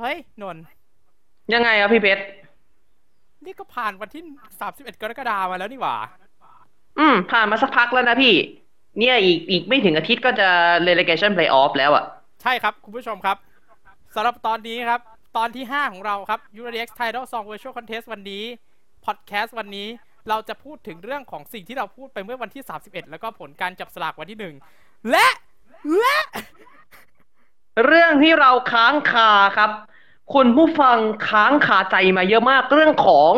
เฮ้ยนนท์ยังไงครับพี่เพชรนี่ก็ผ่านวันที่31 กรกฎาคมมาแล้วนี่หว่าผ่านมาสักพักแล้วนะพี่เนี่ยอีกไม่ถึงอาทิตย์ก็จะ relegation playoff แล้วอ่ะใช่ครับคุณผู้ชมครับสำหรับตอนนี้ครับตอนที่5ของเราครับ EuroDX Title Song Virtual Contest วันนี้พอดแคสต์วันนี้เราจะพูดถึงเรื่องของสิ่งที่เราพูดไปเมื่อวันที่31แล้วก็ผลการจับสลากวันที่1และเรื่องที่เราค้างคาครับคุณผู้ฟังค้างคาใจมาเยอะมากเรื่องของ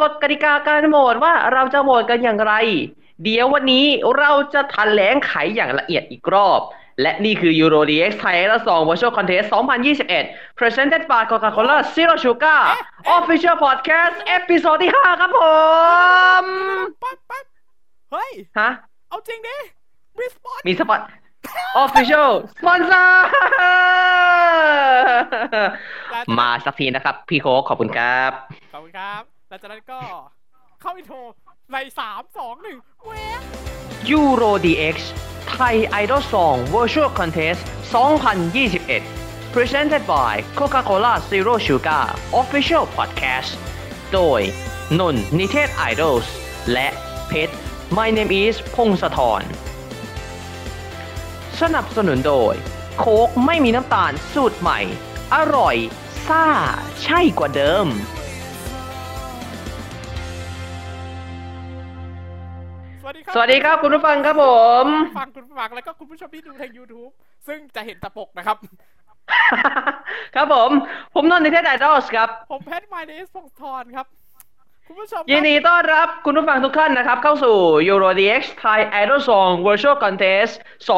กฎกติกาการโหวตว่าเราจะโหวตกันอย่างไรเดี๋ยววันนี้เราจะแถลงไขอย่างละเอียดอีกรอบและนี่คือ EuroDX Title Song Virtual Contest 2021 Presented by Coca-Cola Zero Sugar Official Podcast Episode ที่ 5 ครับผมเฮ้ยฮะเอาจริงดิมีสปอนเซอร์ Official Sponsor มาสักทีนะครับพี่โค้กขอบคุณครับขอบคุณครับแล้วจากนั้นก็เข้าอินโทรใน 3, 2, 1 เว้ย EuroDX Thai Idol Song Virtual Contest 2021 Presented by Coca-Cola Zero Sugar Official Podcast โดยนนท์นิเทศ Idols และเพชร My name is พงศธรสนับสนุนโดยโค้กไม่มีน้ำตาลสูตรใหม่อร่อยซ่าใช่กว่าเดิมสวัสดีครับคุณผู้ฟังครับผมฟังคุณผู้ฟังแล้วก็คุณผู้ชมที่ดูทาง YouTube ซึ่งจะเห็นตะปกนะครับครับผมนนท์นิเทศ Idols ครับผมเพชร My name is พงศธรครับคุณผู้ชมยินดีต้อนรับคุณผู้ฟังทุกท่านนะครับเข้าสู่ EuroDX Thai Idol Song Virtual Contest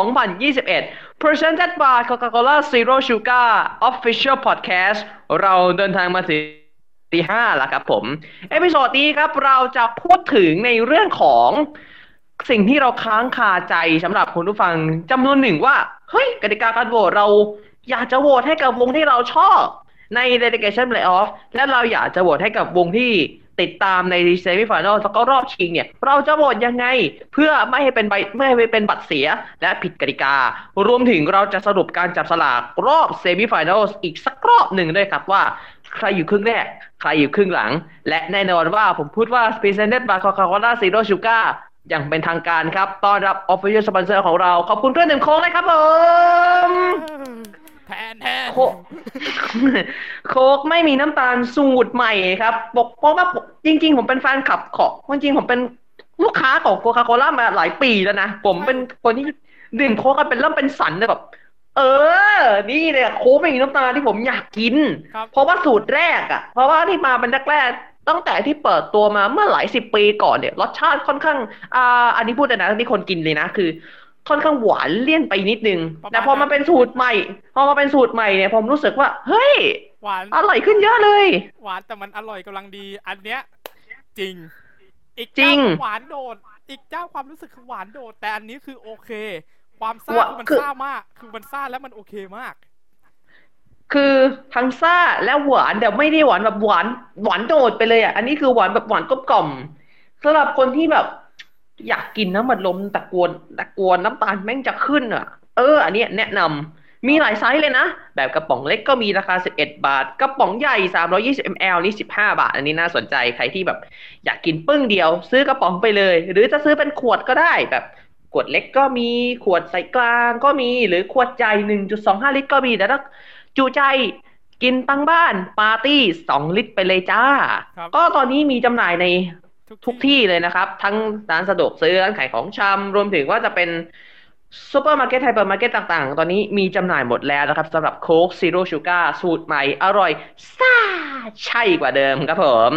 2021 Presented by Coca-Cola Zero Sugar Official Podcast เราเดินทางมาถึงที่5แล้วครับผมเอพิโซดนี้ครับเราจะพูดถึงในเรื่องของสิ่งที่เราค้างคาใจสำหรับคุณผู้ฟังจำนวนหนึ่งว่าเฮ้ยกติกาการโหวตเราอยากจะโหวตให้กับวงที่เราชอบใน relegation playoff และเราอยากจะโหวตให้กับวงที่ติดตามใน semifinal แล้วก็รอบชิงเนี่ยเราจะโหวตยังไงเพื่อไม่ให้เป็นบัตรเสียและผิดกติการวมถึงเราจะสรุปการจับสลากรอบ semifinal อีกสักรอบหนึ่งด้วยครับว่าใครอยู่ครึ่งแรกใครอยู่ครึ่งหลังและแน่นอนว่าผมพูดว่า Presented by Coca-Cola Zero Sugarอย่างเป็นทางการครับต้อนรับ Official Sponsor ของเราขอบคุณเครื่องดื่มโค้กเลยครับผมแทนโค้กไม่มีน้ำตาลสูตรใหม่ครับบอกว่าจริงๆผมเป็นแฟนคลับของจริงๆผมเป็นลูกค้าของโคคาโคล่ามาหลายปีแล้วนะผมเป็นคนที่ดื่มโค้กกันเป็นเริ่มเป็นสันเลยแบบนี่เลยโค้กไม่มีน้ำตาลที่ผมอยากกินเพราะว่าสูตรแรกอ่ะเพราะว่าที่มาเป็นแรกตั้งแต่ที่เปิดตัวมาเมื่อหลายสิบปีก่อนเนี่ยรสชาติค่อนข้างอันนี้พูดแต่นะที่คนกินเลยนะคือค่อนข้างหวานเลี่ยนไปนิดนึงแต่พอมาเป็นสูตรใหม่เนี่ยผมรู้สึกว่าเฮ้ยหวานอร่อยขึ้นเยอะเลยหวานแต่มันอร่อยกำลังดีอันเนี้ยจริงอีกเจ้าหวานโดดอีกเจ้าความรู้สึกคือหวานโดดแต่อันนี้คือโอเคความซ่ามันซ่ามากคือมันซ่าแล้วมันโอเคมากคือทั้งซ่าและหวานแต่ไม่ได้หวานแบบหวานโดดไปเลยอ่ะอันนี้คือหวานแบบหวานกลมกล่อมสำหรับคนที่แบบอยากกินน้ำมันลมตะกวนน้ำตาลแม่งจะขึ้นอ่ะอันนี้แนะนำมีหลายไซส์เลยนะแบบกระป๋องเล็กก็มีราคา11 บาทกระป๋องใหญ่320 ml นี่15 บาทอันนี้น่าสนใจใครที่แบบอยากกินปึ้งเดียวซื้อกระป๋องไปเลยหรือจะซื้อเป็นขวดก็ได้แบบขวดเล็กก็มีขวดไซส์กลางก็มีหรือขวดใหญ่ 1.25 ลิตรก็มีแต่ถ้าจูใจกินตั้งบ้านปาร์ตี้2ลิตรไปเลยจ้าก็ตอนนี้มีจำหน่ายในทุกที่เลยนะครับทั้งร้านสะดวกซื้อร้านขายของชำรวมถึงว่าจะเป็นซูเปอร์มาร์เก็ตไฮเปอร์มาร์เก็ตต่างๆตอนนี้มีจำหน่ายหมดแล้วนะครับสำหรับโค้กซีโร่ชูการ์สูตรใหม่อร่อยซ่าใช่กว่าเดิมครับผม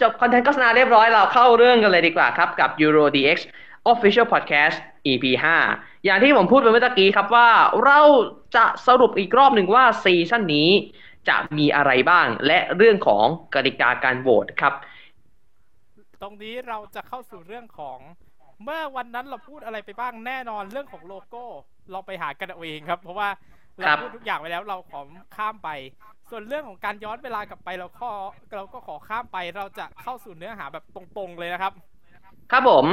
จบคอนเทนต์โฆษณาเรียบร้อยเราเข้าเรื่องกันเลยดีกว่าครับกับ EuroDX Official Podcast EP 5อย่างที่ผมพูดไปเมื่อกี้ครับว่าเราจะสรุปอีกรอบหนึ่งว่าซีซั่นนี้จะมีอะไรบ้างและเรื่องของกติกาการโหวตครับตรงนี้เราจะเข้าสู่เรื่องของเมื่อวันนั้นเราพูดอะไรไปบ้างแน่นอนเรื่องของโลโก้เราไปหากันเอาเองครับเพราะว่าเราพูดทุกอย่างไปแล้วเราขอข้ามไปส่วนเรื่องของการย้อนเวลากลับไปเราก็ขอข้ามไปเราจะเข้าสู่เนื้อหาแบบตรงๆเลยนะครับครับผม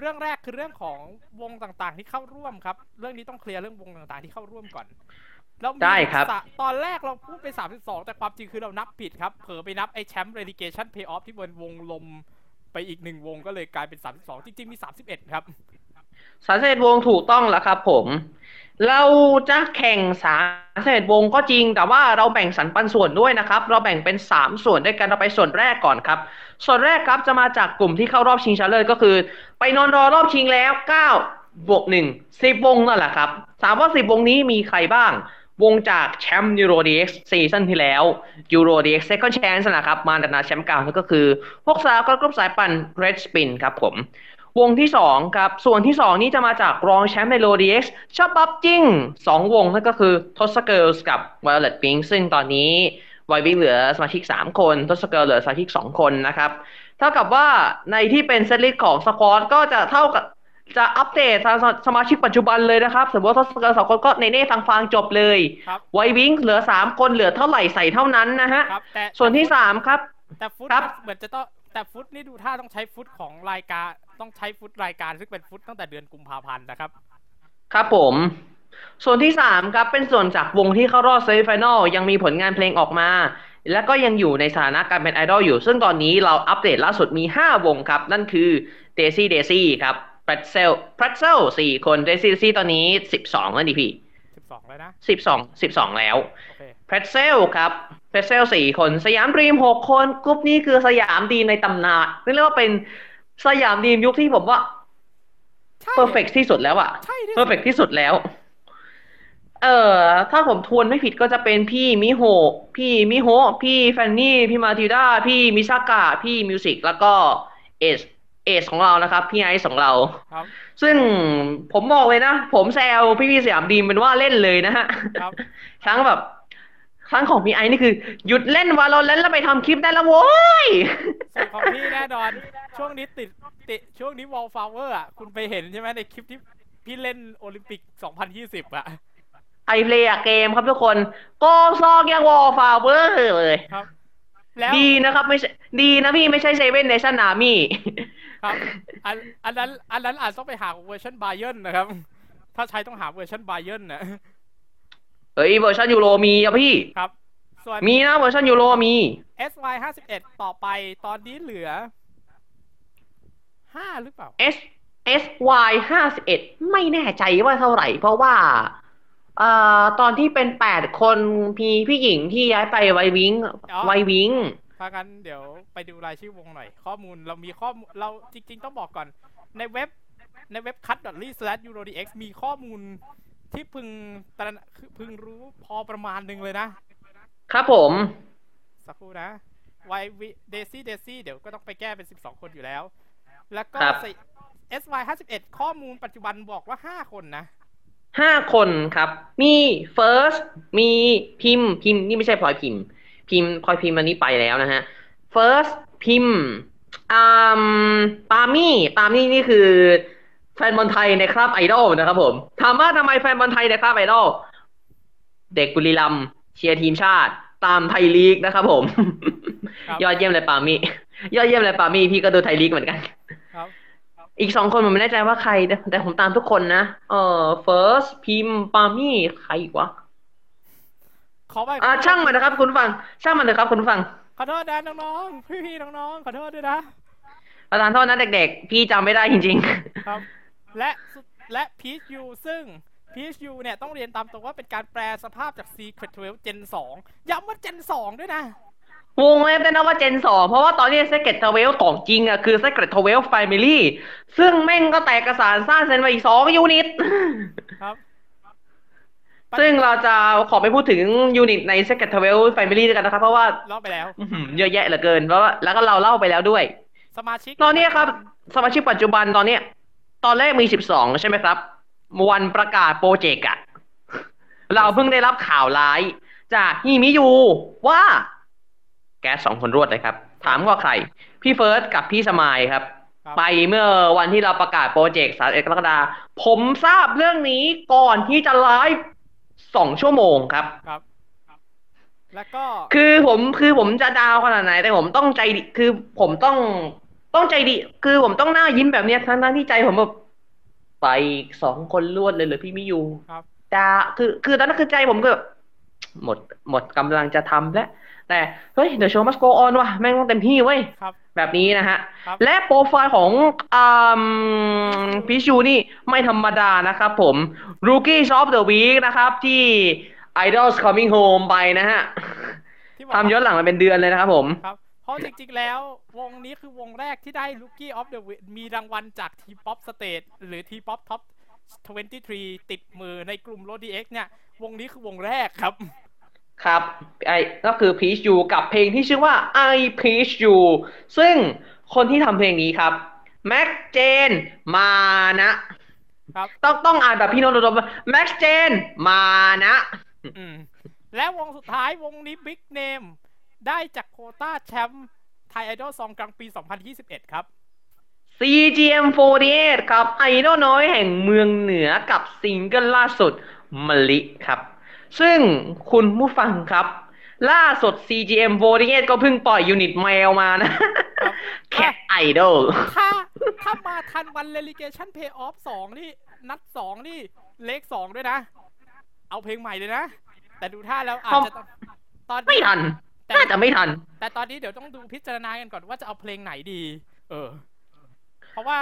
เรื่องแรกคือเรื่องของวงต่างๆที่เข้าร่วมครับเรื่องนี้ต้องเคลียร์เรื่องวงต่างๆที่เข้าร่วมก่อน แล้วได้ครับตอนแรกเราพูดไป32แต่ความจริงคือเรานับผิดครับเผลอไปนับไอ้แชมป์เรดิเกชันเพย์ออฟที่บนวงลมไปอีกหนึ่งวงก็เลยกลายเป็น32จริงๆมี31ครับ31วงถูกต้องแล้วครับผมเราจะแข่ง31วงก็จริงแต่ว่าเราแบ่งสรรปันส่วนด้วยนะครับเราแบ่งเป็น3ส่วนด้วยกันเราไปส่วนแรกก่อนครับส่วนแรกครับจะมาจากกลุ่มที่เข้ารอบชิงชนะเลิศก็คือไปนอนรอรอบชิงแล้ว9+1 10วงนั่นแหละครับถามว่า10วงนี้มีใครบ้างวงจากแชมป์ EuroDX ซีซั่นที่แล้ว EuroDX Second Chance นะครับมาจากนาแชมป์เก่านั่นก็คือพวกสาวกลุ่มสายปั่น Red Spin ครับผมวงที่2ครับส่วนที่2นี้จะมาจากรองแชมป์ใน EuroDX ชอบปั๊บจิ้ง2วงนั่นก็คือ Tosa Girls กับ Violet Pink ซึ่งตอนนี้ Violet เหลือสมาชิก3คน Tosa Girls เหลือสมาชิก2คนนะครับเท่ากับว่าในที่เป็นเซตลิสต์ของสควอดก็จะเท่ากับจะอัปเดตสมาชิกปัจจุบันเลยนะครับสมมติว่าทศกัณฐ์สองคนก็ในเน่ฟังจบเลยไววิงเหลือ3คนเหลือเท่าไหร่ใส่เท่านั้นนะฮะส่วนที่3ครับแต่ฟุตเหมือนจะต้องแต่ฟุตนี่ดูท่าต้องใช้ฟุตของรายการต้องใช้ฟุตรายการซึ่งเป็นฟุตตั้งแต่เดือนกุมภาพันธ์นะครับครับผมส่วนที่3ครับเป็นส่วนจากวงที่เข้ารอบเซมิไฟแนลยังมีผลงานเพลงออกมาและก็ยังอยู่ในสถานะการเป็นไอดอลอยู่ซึ่งตอนนี้เราอัปเดตล่าสุดมี5วงครับนั่นคือเดซี่ครับpretzel 4 คนDaisyตอนนี้12แล้วดิพี่12แล้วนะ12แล้ว okay. pretzel ครับ pretzel 4 คนสยามดรีม6คนกลุ่มนี้คือสยามดีในตำนานเรียกว่าเป็นสยามดีมยุคที่ผมว่า perfect ที่สุดแล้วอะ perfect ที่สุดแล้วถ้าผมทวนไม่ผิดก็จะเป็นพี่มิโฮพี่แฟนนี่พี่มาทิด้าพี่มิซากะพี่มิวสิกแล้วก็เอสของเรานะครับพี่ไอซ์ของเราครับซึ่งผมบอกเลยนะผมแซวพี่สยามดีมเป็นว่าเล่นเลยนะฮะครับครั้งของพี่ไอซ์นี่คือหยุดเล่นวาโลแรนต์แล้วไปทำคลิปได้แล้วโว้ยส่วนของพี่แน่นอนช่วงนี้ติดช่วงนี้วอลฟลาวเวอร์อ่ะคุณไปเห็นใช่ไหมในคลิปที่พี่เล่นโอลิมปิก2020อ่ะไอเพลย์เกมครับทุกคนโกซอกยังวอลฟลาวเวอร์เลยครับดีนะครับไม่ดีนะพี่ไม่ใช่เซเว่นเนชั่นอาร์มี่ครับอันนั้นอาจต้องไปหาเวอร์ชันไบเยิร์นนะครับถ้าใช้ต้องหาเวอร์ชันไบเยิร์นนะเฮ้ยเวอร์ชันยูโรมีอะพี่ครับส่วนมีนะเวอร์ชันยูโรมี SY51 ต่อไปตอนนี้เหลือ5หรือเปล่า SY51 ไม่แน่ใจว่าเท่าไหร่เพราะว่าตอนที่เป็น8คนมีพี่หญิงที่ย้ายไปไววิงถ้างั้นเดี๋ยวไปดูรายชื่อวงหน่อยข้อมูลเรามีข้อมูลเราจริงๆต้องบอกก่อนในเว็บ cut.ly/eurodx มีข้อมูลที่พึงรู้พอประมาณนึงเลยนะครับผมสักครู่นะไววิเดซี่เดี๋ยวก็ต้องไปแก้เป็น12คนอยู่แล้วแล้วก็ SY51 ข้อมูลปัจจุบันบอกว่า5คนนะ5คนครับมีเฟิร์สมีพิมพ์นี่ไม่ใช่พลอยพิมพ์อันนี้ไปแล้วนะฮะเฟิร์สพิมพ์ปามี่นี่คือแฟนบอลไทยในคราบไอดอลนะครับผมถามว่าทำไมแฟนบอลไทยในคราบไอดอลเด็กบุรีรัมย์เชียร์ทีมชาติตามไทยลีกนะครับผมยอดเยี่ยมเลยปามี่ยอดเยี่ยมเลยปามี่พี่ก็ดูไทยลีกเหมือนกันครับอีก2คนผมไม่แน่ใจว่าใครแต่ผมตามทุกคนนะเฟิร์สพิมปามี่ใครวะเขาไปช่างมันนะครับคุณฟังช่างมันเลยครับคุณฟังขอโทษนะน้องๆพี่ๆน้องๆขอโทษด้วยนะประธานโทษนะเด็กๆพี่จำไม่ได้จริงๆครับและพีชยูซึ่งพีชยูเนี่ยต้องเรียนตามตรงว่าเป็นการแปลสภาพจาก Secret 12 Gen 2ย้ำว่า Gen 2ด้วยนะวงเล็บได้นะว่า Gen 2เพราะว่าตอนนี้ Secret 12ของจริงอ่ะคือ Secret 12 Family ซึ่งแม่งก็แตกกระสานสร้างเซนไปอีก2ยูนิตครับซึ่งเราจะขอไปพูดถึงยูนิตใน Secret 12 Family ด้วยกันนะครับเพราะว่าเล่าไปแล้วเยอะแยะเหลือเกินแล้วก็เราเล่าไปแล้วด้วยสมาชิกตอนนี้ครับสมาชิกปัจจุบันตอนแรกมี12ใช่ไหมครับวันประกาศโปรเจกต์อะเราเพิ่งได้รับข่าวร้ายจากฮิมิยูว่าแก๊ส2คนรวดเลยครับถามว่าใครพี่เฟิร์สกับพี่สมายครับไปเมื่อวันที่เราประกาศโปรเจกต์31กรกฎาคมผมทราบเรื่องนี้ก่อนที่จะไลฟ์2 ชั่วโมงครับครับแล้วก็คือผมจะดาวขนาดไหนแต่ผมต้องใจดีคือผมต้องใจดีคือผมต้องหน้ายิ้มแบบเนี้ยทั้งที่ใจผมแบบไป2 คนรวดเลยพี่มิยูครับ จะคือตอนนั้นคือใจผมก็แบบหมดกำลังจะทำแล้วแต่เฮ้ยเดี๋ยวโชว์มัสโกออนว่ะแม่งต้องเต็มที่เว้ยแบบนี้นะฮะและโปรไฟล์ของพิชูนี่ไม่ธรรมดานะครับผม Rookies of the Week นะครับที่ Idols Coming Home ไปนะฮะทำย้อนหลังมาเป็นเดือนเลยนะครับผมเพราะจริงๆแล้ววงนี้คือวงแรกที่ได้ Rookie of the Week มีรางวัลจาก T-pop Stage หรือ T-pop Top 23ติดมือในกลุ่ม RODX เนี่ยวงนี้คือวงแรกครับครับไอ้ก็คือ Peach You กับเพลงที่ชื่อว่า I Peach You ซึ่งคนที่ทำเพลงนี้ครับแม็กเจนมานะครับต้องอ่านแบบพี่น้องดมๆแม็กเจนมานะและวงสุดท้ายวงนี้ Big Name ได้จากโควต้าแชมป์ Thai Idol Song กลางปี2021ครับ CGM48 ครับไอดอลน้อยแห่งเมืองเหนือกับซิงเกิลล่าสุดมะลิครับซึ่งคุณผู้ฟังครับล่าสุด CGM48 ก็เพิ่งปล่อยยูนิตแมวมานะแคทไอดอลถ้ามาทันวัน Relegation Playoff 2นี่นัด2นี่เลข2ด้วยนะเอาเพลงใหม่เลยนะแต่ดูท่าแล้วอาจจะตอนไม่ทันน่าจะไม่ทันแต่ตอนนี้เดี๋ยวต้องดูพิจารณากันก่อนว่าจะเอาเพลงไหนดีเพราะว่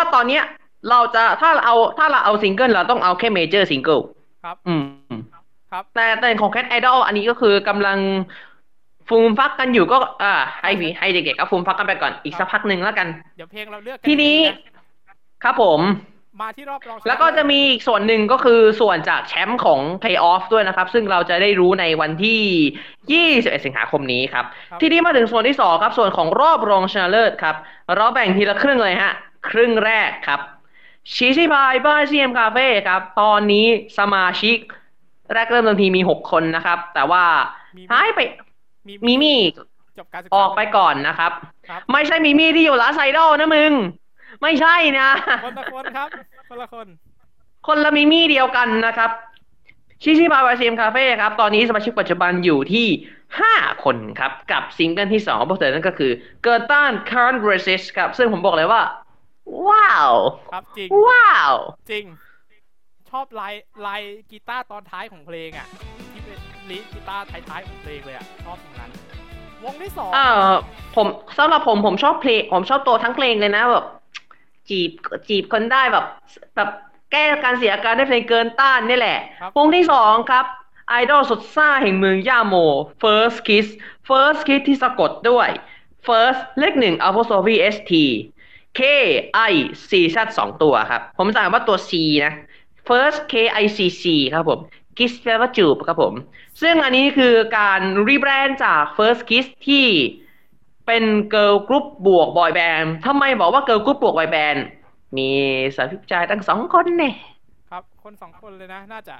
าตอนเนี้ยเราจะถ้าเราเอาซิงเกิลเราต้องเอาแค่เมเจอร์ซิงเกิลครับครับแต่ของแคทไอดอลอันนี้ก็คือกำลังฟูมฟักกันอยู่ก็ให้เด็กๆก็ฟูมฟักกันไปก่อนอีกสักพักหนึ่งแล้วกันเดี๋ยวเพลงเราเลือกกันทีนี้ครับผมมาที่รอบรองแล้วก็จะมีอีกส่วนหนึ่งก็คือส่วนจากแชมป์ของเพลย์ออฟด้วยนะครับซึ่งเราจะได้รู้ในวันที่21สิงหาคมนี้ครับทีนี้มาถึงส่วนที่2ครับส่วนของรอบรองชนะเลิศครับเราแบ่งทีละครึ่งเลยฮะครึ่งแรกครับชิชิพายบ้านซีเอ็มคาเฟ่ครับตอนนี้สมาชิกแรกเริ่มทันทีมี6คนนะครับแต่ว่าหายไปมีออกไปก่อนนะครับไม่ใช่มีที่อยู่ลาไซดอลนะมึงไม่ใช่นะคนละคนครับคนละมีเดียวกันนะครับชิชิพายบ้านซีเอ็มคาเฟ่ครับตอนนี้สมาชิกปัจจุบันอยู่ที่5คนครับกับซิงเกิลที่2ของพวกเธอนั่นก็คือเกิร์ลต้าน Can't Resist ครับซึ่งผมบอกเลยว่าว้าวครับจริงว้าวจริงชอบลายกีตาร์ตอนท้ายของเพลงอ่ะที่เป็นลีดกีตาร์ท้ายๆของเพลงเลยอ่ะชอบตรงนั้นวงที่2ผมสำหรับผมชอบเพลงผมชอบตัวทั้งเพลงเลยนะแบบจีบคนได้แบบแก้การเสียการได้เพลงเกินต้านนี่แหละวงที่2ครับไอดอลสุดซ่าแห่งเมืองย่าโม First Kiss ที่สะกดด้วย First เลข1 apostrophe st KIC ชัด2ตัวครับผมจะอ่านว่าตัว C นะ First KICC ครับผม Kiss แปลว่าจูบครับผมซึ่งอันนี้คือการรีแบรนด์จาก First Kiss ที่เป็นเกิร์ลกรุ๊ปบวกบอยแบนด์ทำไมบอกว่าเกิร์ลกรุ๊ปบวกบอยแบนด์มีสาวผู้ชายตั้ง2คนเนี่ยครับคน2คนเลยนะน่าจะ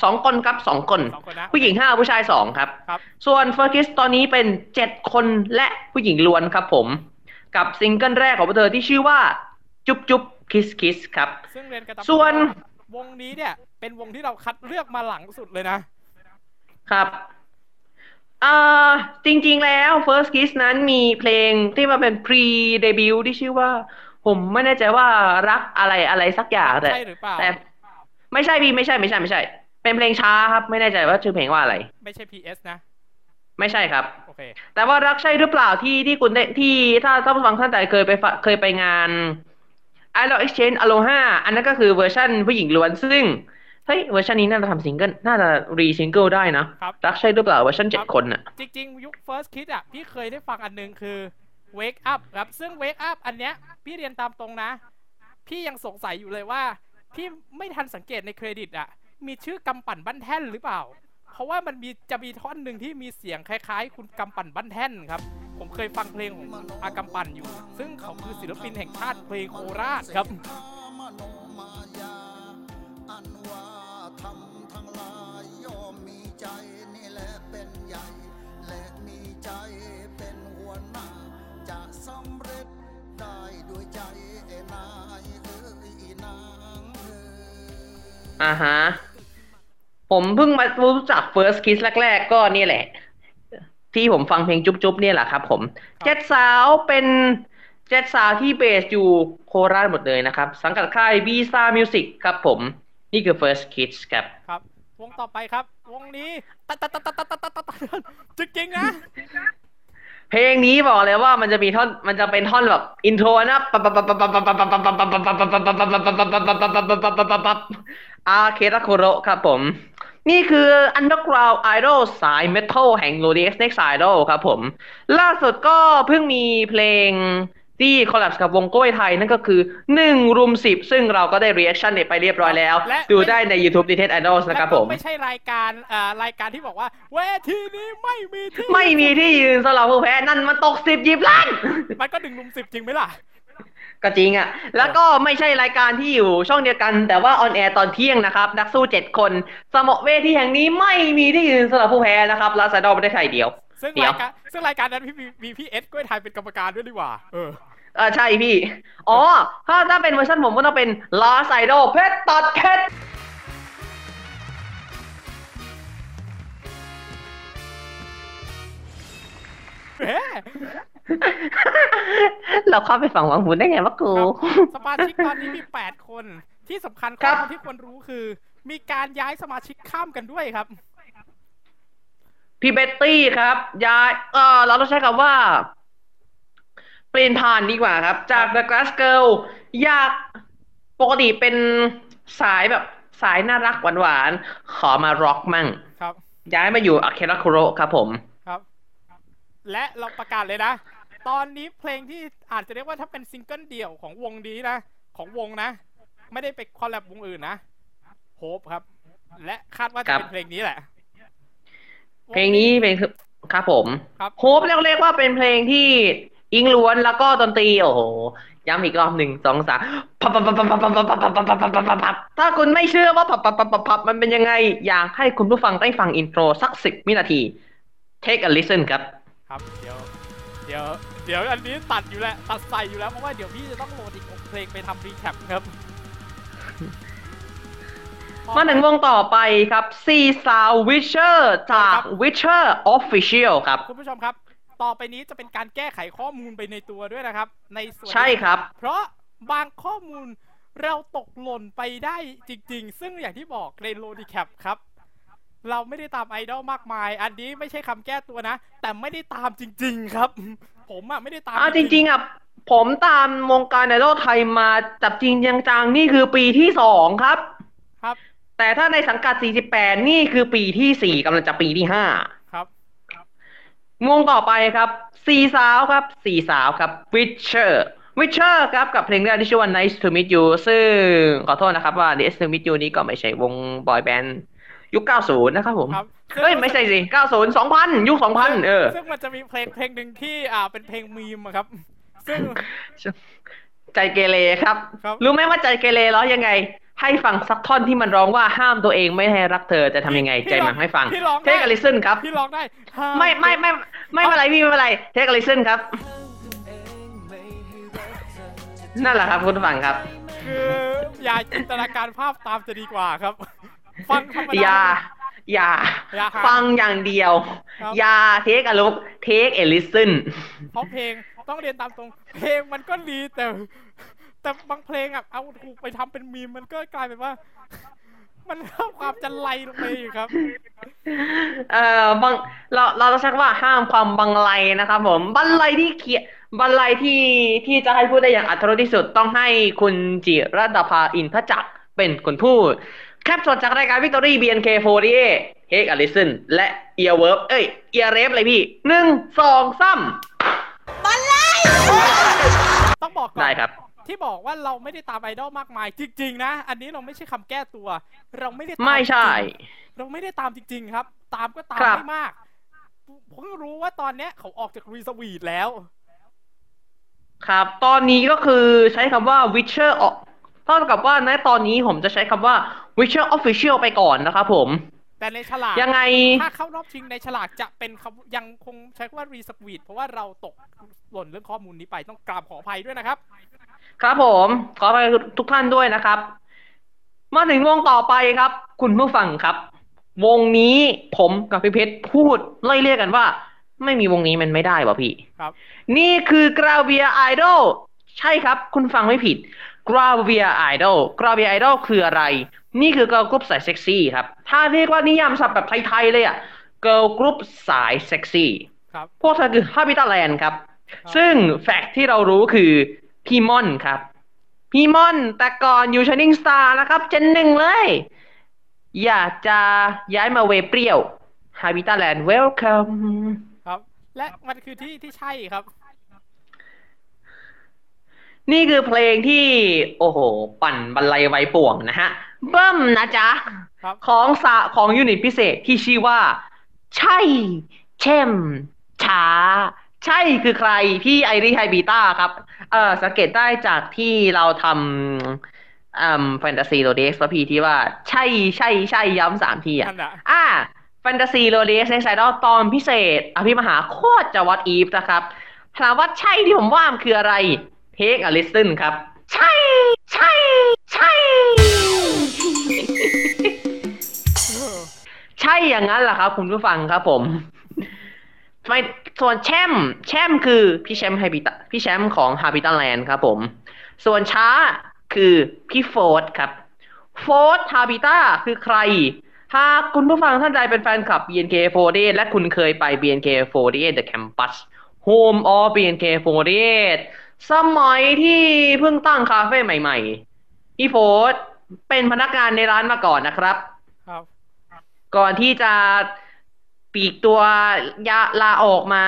2คนครับ2คนผู้หญิง5ผู้ชาย2ครับส่วน First Kiss ตอนนี้เป็น7คนและผู้หญิงล้วนครับผมกับซิงเกิลแรกของพวกเธอที่ชื่อว่าจุ๊บจุ๊บคิสคิสครับส่วนวงนี้เนี่ยเป็นวงที่เราคัดเลือกมาหลังสุดเลยนะครับจริงๆแล้ว First Kiss นั้นมีเพลงที่มาเป็น pre debut ที่ชื่อว่าผมไม่แน่ใจว่ารักอะไรสักอย่างแต่ใช่หรือเปล่าแต่ไม่ใช่พี่ไม่ใช่เป็นเพลงช้าครับไม่แน่ใจว่าชื่อเพลงว่าอะไรไม่ใช่ PS นะไม่ใช่ครับ okay. แต่ว่ารักใช่หรือเปล่าที่คุณได้ที่ถ้าฟังท่านแต่เคยไปงาน Idol Exchange Aloha อันนั้นก็คือเวอร์ชั่นผู้หญิงล้วนซึ่งเฮ้ยเวอร์ชันนี้น่าจะทำซิงเกิลน่าจะรีซิงเกิลได้นะ รักใช่หรือเปล่าเวอร์ชัน7คนน่ะจริงๆยุค First Kiss อ่ะพี่เคยได้ฟังอันนึงคือ Wake Up ครับซึ่ง Wake Up อันเนี้ยพี่เรียนตามตรงนะพี่ยังสงสัยอยู่เลยว่าพี่ไม่ทันสังเกตในเครดิตอ่ะมีชื่อกำปั่นบั้นแท่นหรือเปล่าเพราะว่ามันจะมีท่อนหนึ่งที่มีเสียงคล้ายๆคุณกำปั่นบั้นแท่นครับผมเคยฟังเพลงของอากำปั่นอยู่ซึ่งเขาคือศิลปินแห่งชาติเพลงโคราชครับฮะผมเพิ่งมารู้จัก First Kiss แรกๆก็นี่แหละที่ผมฟังเพลงจุ๊บๆเนี่ยแหละครับผมเจ็ดสาวเป็นเจ็ดสาวที่เบสอยู่โคราชหมดเลยนะครับสังกัดค่าย Visa Music ครับผม นี่คือ first kiss ครับครับวงต่อไปครับวงนี้จริงๆนะเพลงนี้บอกเลยว่ามันจะมีท่อนมันจะเป็นท่อนแบบอินโทรนะอาเคระโคโรครับผมนี่คือ Underground Idol สายเมทัลแห่ง Lodies Next Idol ครับผมล่าสุดก็เพิ่งมีเพลงที่คอลแลบกับวงกล้วยไทยนั่นก็คือ1 รุม 10ซึ่งเราก็ได้รีแอคชั่นไปเรียบร้อยแล้วดูได้ใน YouTube Detect Idols นะครับผมไม่ใช่รายการรายการที่บอกว่าเวทีนี้ไม่มีที่ยืนสำหรับผู้แพ้นั่นมันตก10 หยิบล้านมันก็1 รุม 10จริงไหมล่ะก็จริงอ่ะแล้วก็ไม่ใช่รายการที่อยู่ช่องเดียวกันแต่ว่าออนแอร์ตอนเที่ยงนะครับนักสู้7 คนสมเวทีแห่งนี้ไม่มีที่ยืนสำหรับผู้แพ้นะครับลาซาดอไม่ได้ใครเดียวซึ่งรายการนั้นมีพี่เอสก้วยไทยเป็นกรรมการด้วยดีกว่าใช่พี่อ๋อถ้าเป็นเวอร์ชันผมก็ต้องเป็น Last Idol เพชรตัดเพชรเราเข้าไปฝั่งหวังหุ่นได้ไงวะกูสมาชิกตอนนี้มี8 คนที่สำคัญครับที่ควรรู้คือมีการย้ายสมาชิกข้ามกันด้วยครับพี่เบตตี้ครับย้ายเราต้องใช้คำว่าเปลี่ยนผ่านดีกว่าครับจาก The Glass Girl อยากปกติเป็นสายแบบสายน่ารักหวานๆขอมาร็อกมั่งครับย้ายมาอยู่อาเคระคุโรครับผมครับและเราประกาศเลยนะตอนนี้เพลงที่อาจจะเรียกว่าถ้าเป็นซิงเกิลเดี่ยวของวงนี้นะของวงนะไม่ได้ไปคอลแลบวงอื่นนะโฮปครับและคาดว่าจะเป็นเพลงนี้แหละเพลงนี้เป็นครับผมโฮปเรียกว่าเป็นเพลงที่อิงล้วนแล้วก็ดนตรีโอ้โหย้ำอีกรอบ1 2 3ถ้าคุณไม่เชื่อว่าพับมันเป็นยังไงอยากให้คุณผู้ฟังได้ฟังอินโทรสัก10 วินาที Take a listen ครับครับเดี๋ยวอันนี้ตัดอยู่แล้วตัดใส่อยู่แล้วเพราะว่าเดี๋ยวพี่จะต้องโหลดอีกเพลงไปทำรีแคปครับมาถึงวงต่อไปครับซีซาววิชเชอร์จาก Witcher Official ครับคุณผู้ชมครับต่อไปนี้จะเป็นการแก้ไขข้อมูลไปในตัวด้วยนะครับในส่วนใช่ครับเพราะบางข้อมูลเราตกหล่นไปได้จริงๆซึ่งอย่างที่บอกในโลดีแคปครับเราไม่ได้ตามไอดอลมากมายอันนี้ไม่ใช่คำแก้ตัวนะแต่ไม่ได้ตามจริงๆครับผมอะไม่ได้ตามจริงๆอะผมตามวงการไอดอลไทยมาจับจริงจังๆนี่คือปีที่2ครับครับแต่ถ้าในสังกัด48นี่คือปีที่4กำลังจะปีที่5ครับวงต่อไปครับ4สาวครับ Witcher ครับกับเพลงแรกที่ชื่อว่า Nice to Meet You ซึ่งขอโทษนะครับว่า Nice to Meet You นี้ก็ไม่ใช่วงบอยแบนด์ยุค90นะครับผมเฮ้ยไม่ใช่สิ90 2000ยุค2000ซึ่งมันจะมีเพลงหนึ่งที่เป็นเพลงมีมครับซึ่งใจเกเรครับรู้ไหมว่าใจเกเรร้องยังไงให้ฟังสักท่อนที่มันร้องว่าห้ามตัวเองไม่ให้รักเธอจะทำยังไงใจมันให้ฟังเทคอะลิซึนครับพี่ร้องได้ไม่เป็นไรพี่ไม่เป็นไรเทคอะลิซึนครับนั่นแหละครับคุณฟังครับคืออย่าจินตนาการภาพตามจะดีกว่าครับฟังธรรมดาอย่าฟังอย่างเดียวอย่าเทคอะลุกเทคอะลิซึนเพราะเพลงต้องเรียนตามตรงเพลงมันก็ดีแต่บางเพลงอ่ะเอาถูกไปทำเป็นมีมมันก็กลายเป็นว่ามันเล่าความจันไรลงไปอยู่ครับเราต้องใช้คำว่าห้ามความบังไลนะครับผมบังไลที่เขียนบังไลที่จะให้พูดได้อย่างอรรถรสที่สุดต้องให้คุณจิรดาภาอินทจักรเป็นคนพูดแคปสดจากรายการ Victory BNK48 Take a listen และ Earworm Earworm เลยพี่ 1 2 3 บังไลต้องบอกก่อนได้ครับที่บอกว่าเราไม่ได้ตามไอดอลมากมายจริงๆนะอันนี้เราไม่ใช่คำแก้ตัวเราไม่ได้ไม่ใช่เราไม่ได้ตามจริงๆครับตามก็ตามไม่มากผมรู้ว่าตอนนี้เขาออกจากรีสวีทแล้วครับตอนนี้ก็คือใช้คำว่า Witcher ออกเท่ากับว่าในตอนนี้ผมจะใช้คำว่า Witcher Official ไปก่อนนะครับผมแต่ในฉลากยังไงถ้าเข้ารอบชิงในฉลากจะเป็นยังคงใช้คำว่ารีสวีทเพราะว่าเราตกหล่นเรื่องข้อมูลนี้ไปต้องกราบขออภัยด้วยนะครับครับผมขออภัยทุกท่านด้วยนะครับมาถึงวงต่อไปครับคุณผู้ฟังครับวงนี้ผมกับพี่เพชรพูดไล่เรียกกันว่าไม่มีวงนี้มันไม่ได้ว่ะพี่ครับนี่คือกราเวียไอดอลใช่ครับคุณฟังไม่ผิดกราเวียไอดอลคืออะไร นี่คือเกิร์ลกรุ๊ปสายเซ็กซี่ครับถ้าเรียกว่านิยามศัพท์แบบไทยๆเลยอ่ะเกิร์ลกรุ๊ปสายเซ็กซี่ครับพวกเธอคือฮาบิตาแลนด์ครับซึ่งแฟกต์ที่เรารู้คือพี่ม่อนครับพี่ม่อนแต่ก่อนอยู่ Shining Star นะครับเจนหนึ่งเลยอยากจะย้ายมาเวเปรี้ยวฮาบิตาแลนด์เวลคัมครับและมันคือที่ใช่ครับนี่คือเพลงที่โอ้โหปั่นบรรลัยไว้ป่วงนะฮะเบิ้มนะจ๊ะของยูนิตพิเศษที่ชื่อว่าใช่เข้มช้าใช่คือใครพี่ไอริไฮบีต้าครับสังเกตได้จากที่เราทำแฟนตาซีโรเดสประพีที่ว่าใช่ใช่ใช่ย้ำสามทีอ่ะแฟนตาซีโรเดสในสายดาวตอนพิเศษอภิมหาโคตรจะวัดอีฟนะครับถามว่าใช่ที่ผมว่ามันคืออะไรTake a listen ครับใช่ใช่ใช่ใช่อย่างนั้นล่ะครับคุณผู้ฟังครับผมส่วนแช่มคือพี่แชมป์ของฮาบิตันแลนด์ครับผมส่วนช้าคือพี่โฟร์ดครับโฟร์ดฮาบิต้าคือใครถ้าคุณผู้ฟังท่านใดเป็นแฟนคลับ BNK48 และคุณเคยไป BNK48 The Campus Home of BNK48สมัยที่เพิ่งตั้งคาเฟ่ใหม่ๆพี่โฟร์ดเป็นพนักงานในร้านมาก่อนนะครับครับก่อนที่จะปลีกตัวลาออกมา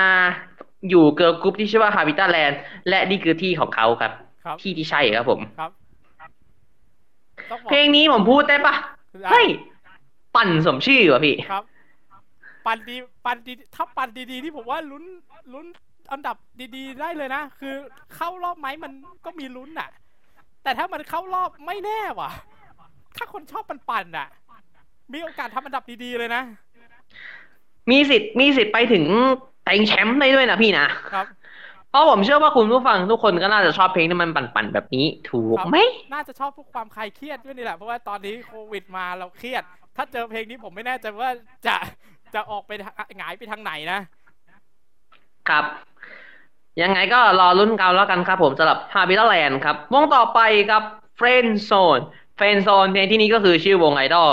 อยู่เกิร์ลกรุ๊ปที่ชื่อว่าฮาบิต้าแลนด์และนี่คือที่ของเขาครับที่ใช่ครับผมครับเพลงนี้ผมพูดได้ปะเฮ้ยปั่นสมชื่อว่ะพี่ครับปั่นดีถ้าปั่นดีๆที่ผมว่าลุ้นอันดับดีๆได้เลยนะคือเข้ารอบไหมมันก็มีลุ้นน่ะแต่ถ้ามันเข้ารอบไม่แน่ว่ะถ้าคนชอบปั่นน่ะมีโอกาสทำอันดับดีๆเลยนะมีสิทธิ์ไปถึงแต่งแชมป์ได้ด้วยนะพี่นะครับเพราะผมเชื่อว่าคุณผู้ฟังทุกคนก็น่าจะชอบเพลงที่มันปั่นๆแบบนี้ถูกไหมน่าจะชอบพวกความคลายเครียดด้วยนี่แหละเพราะว่าตอนนี้โควิดมาเราเครียดถ้าเจอเพลงนี้ผมไม่แน่ใจว่าจะออกไปหงายไปทางไหนนะครับยังไงก็รอรุ่นเก่าแล้วกันครับผมสำหรับ Habitat Land ครับวงต่อไปครับ Friend Zone Friend Zone ในที่นี้ก็คือชื่อวงไอดอล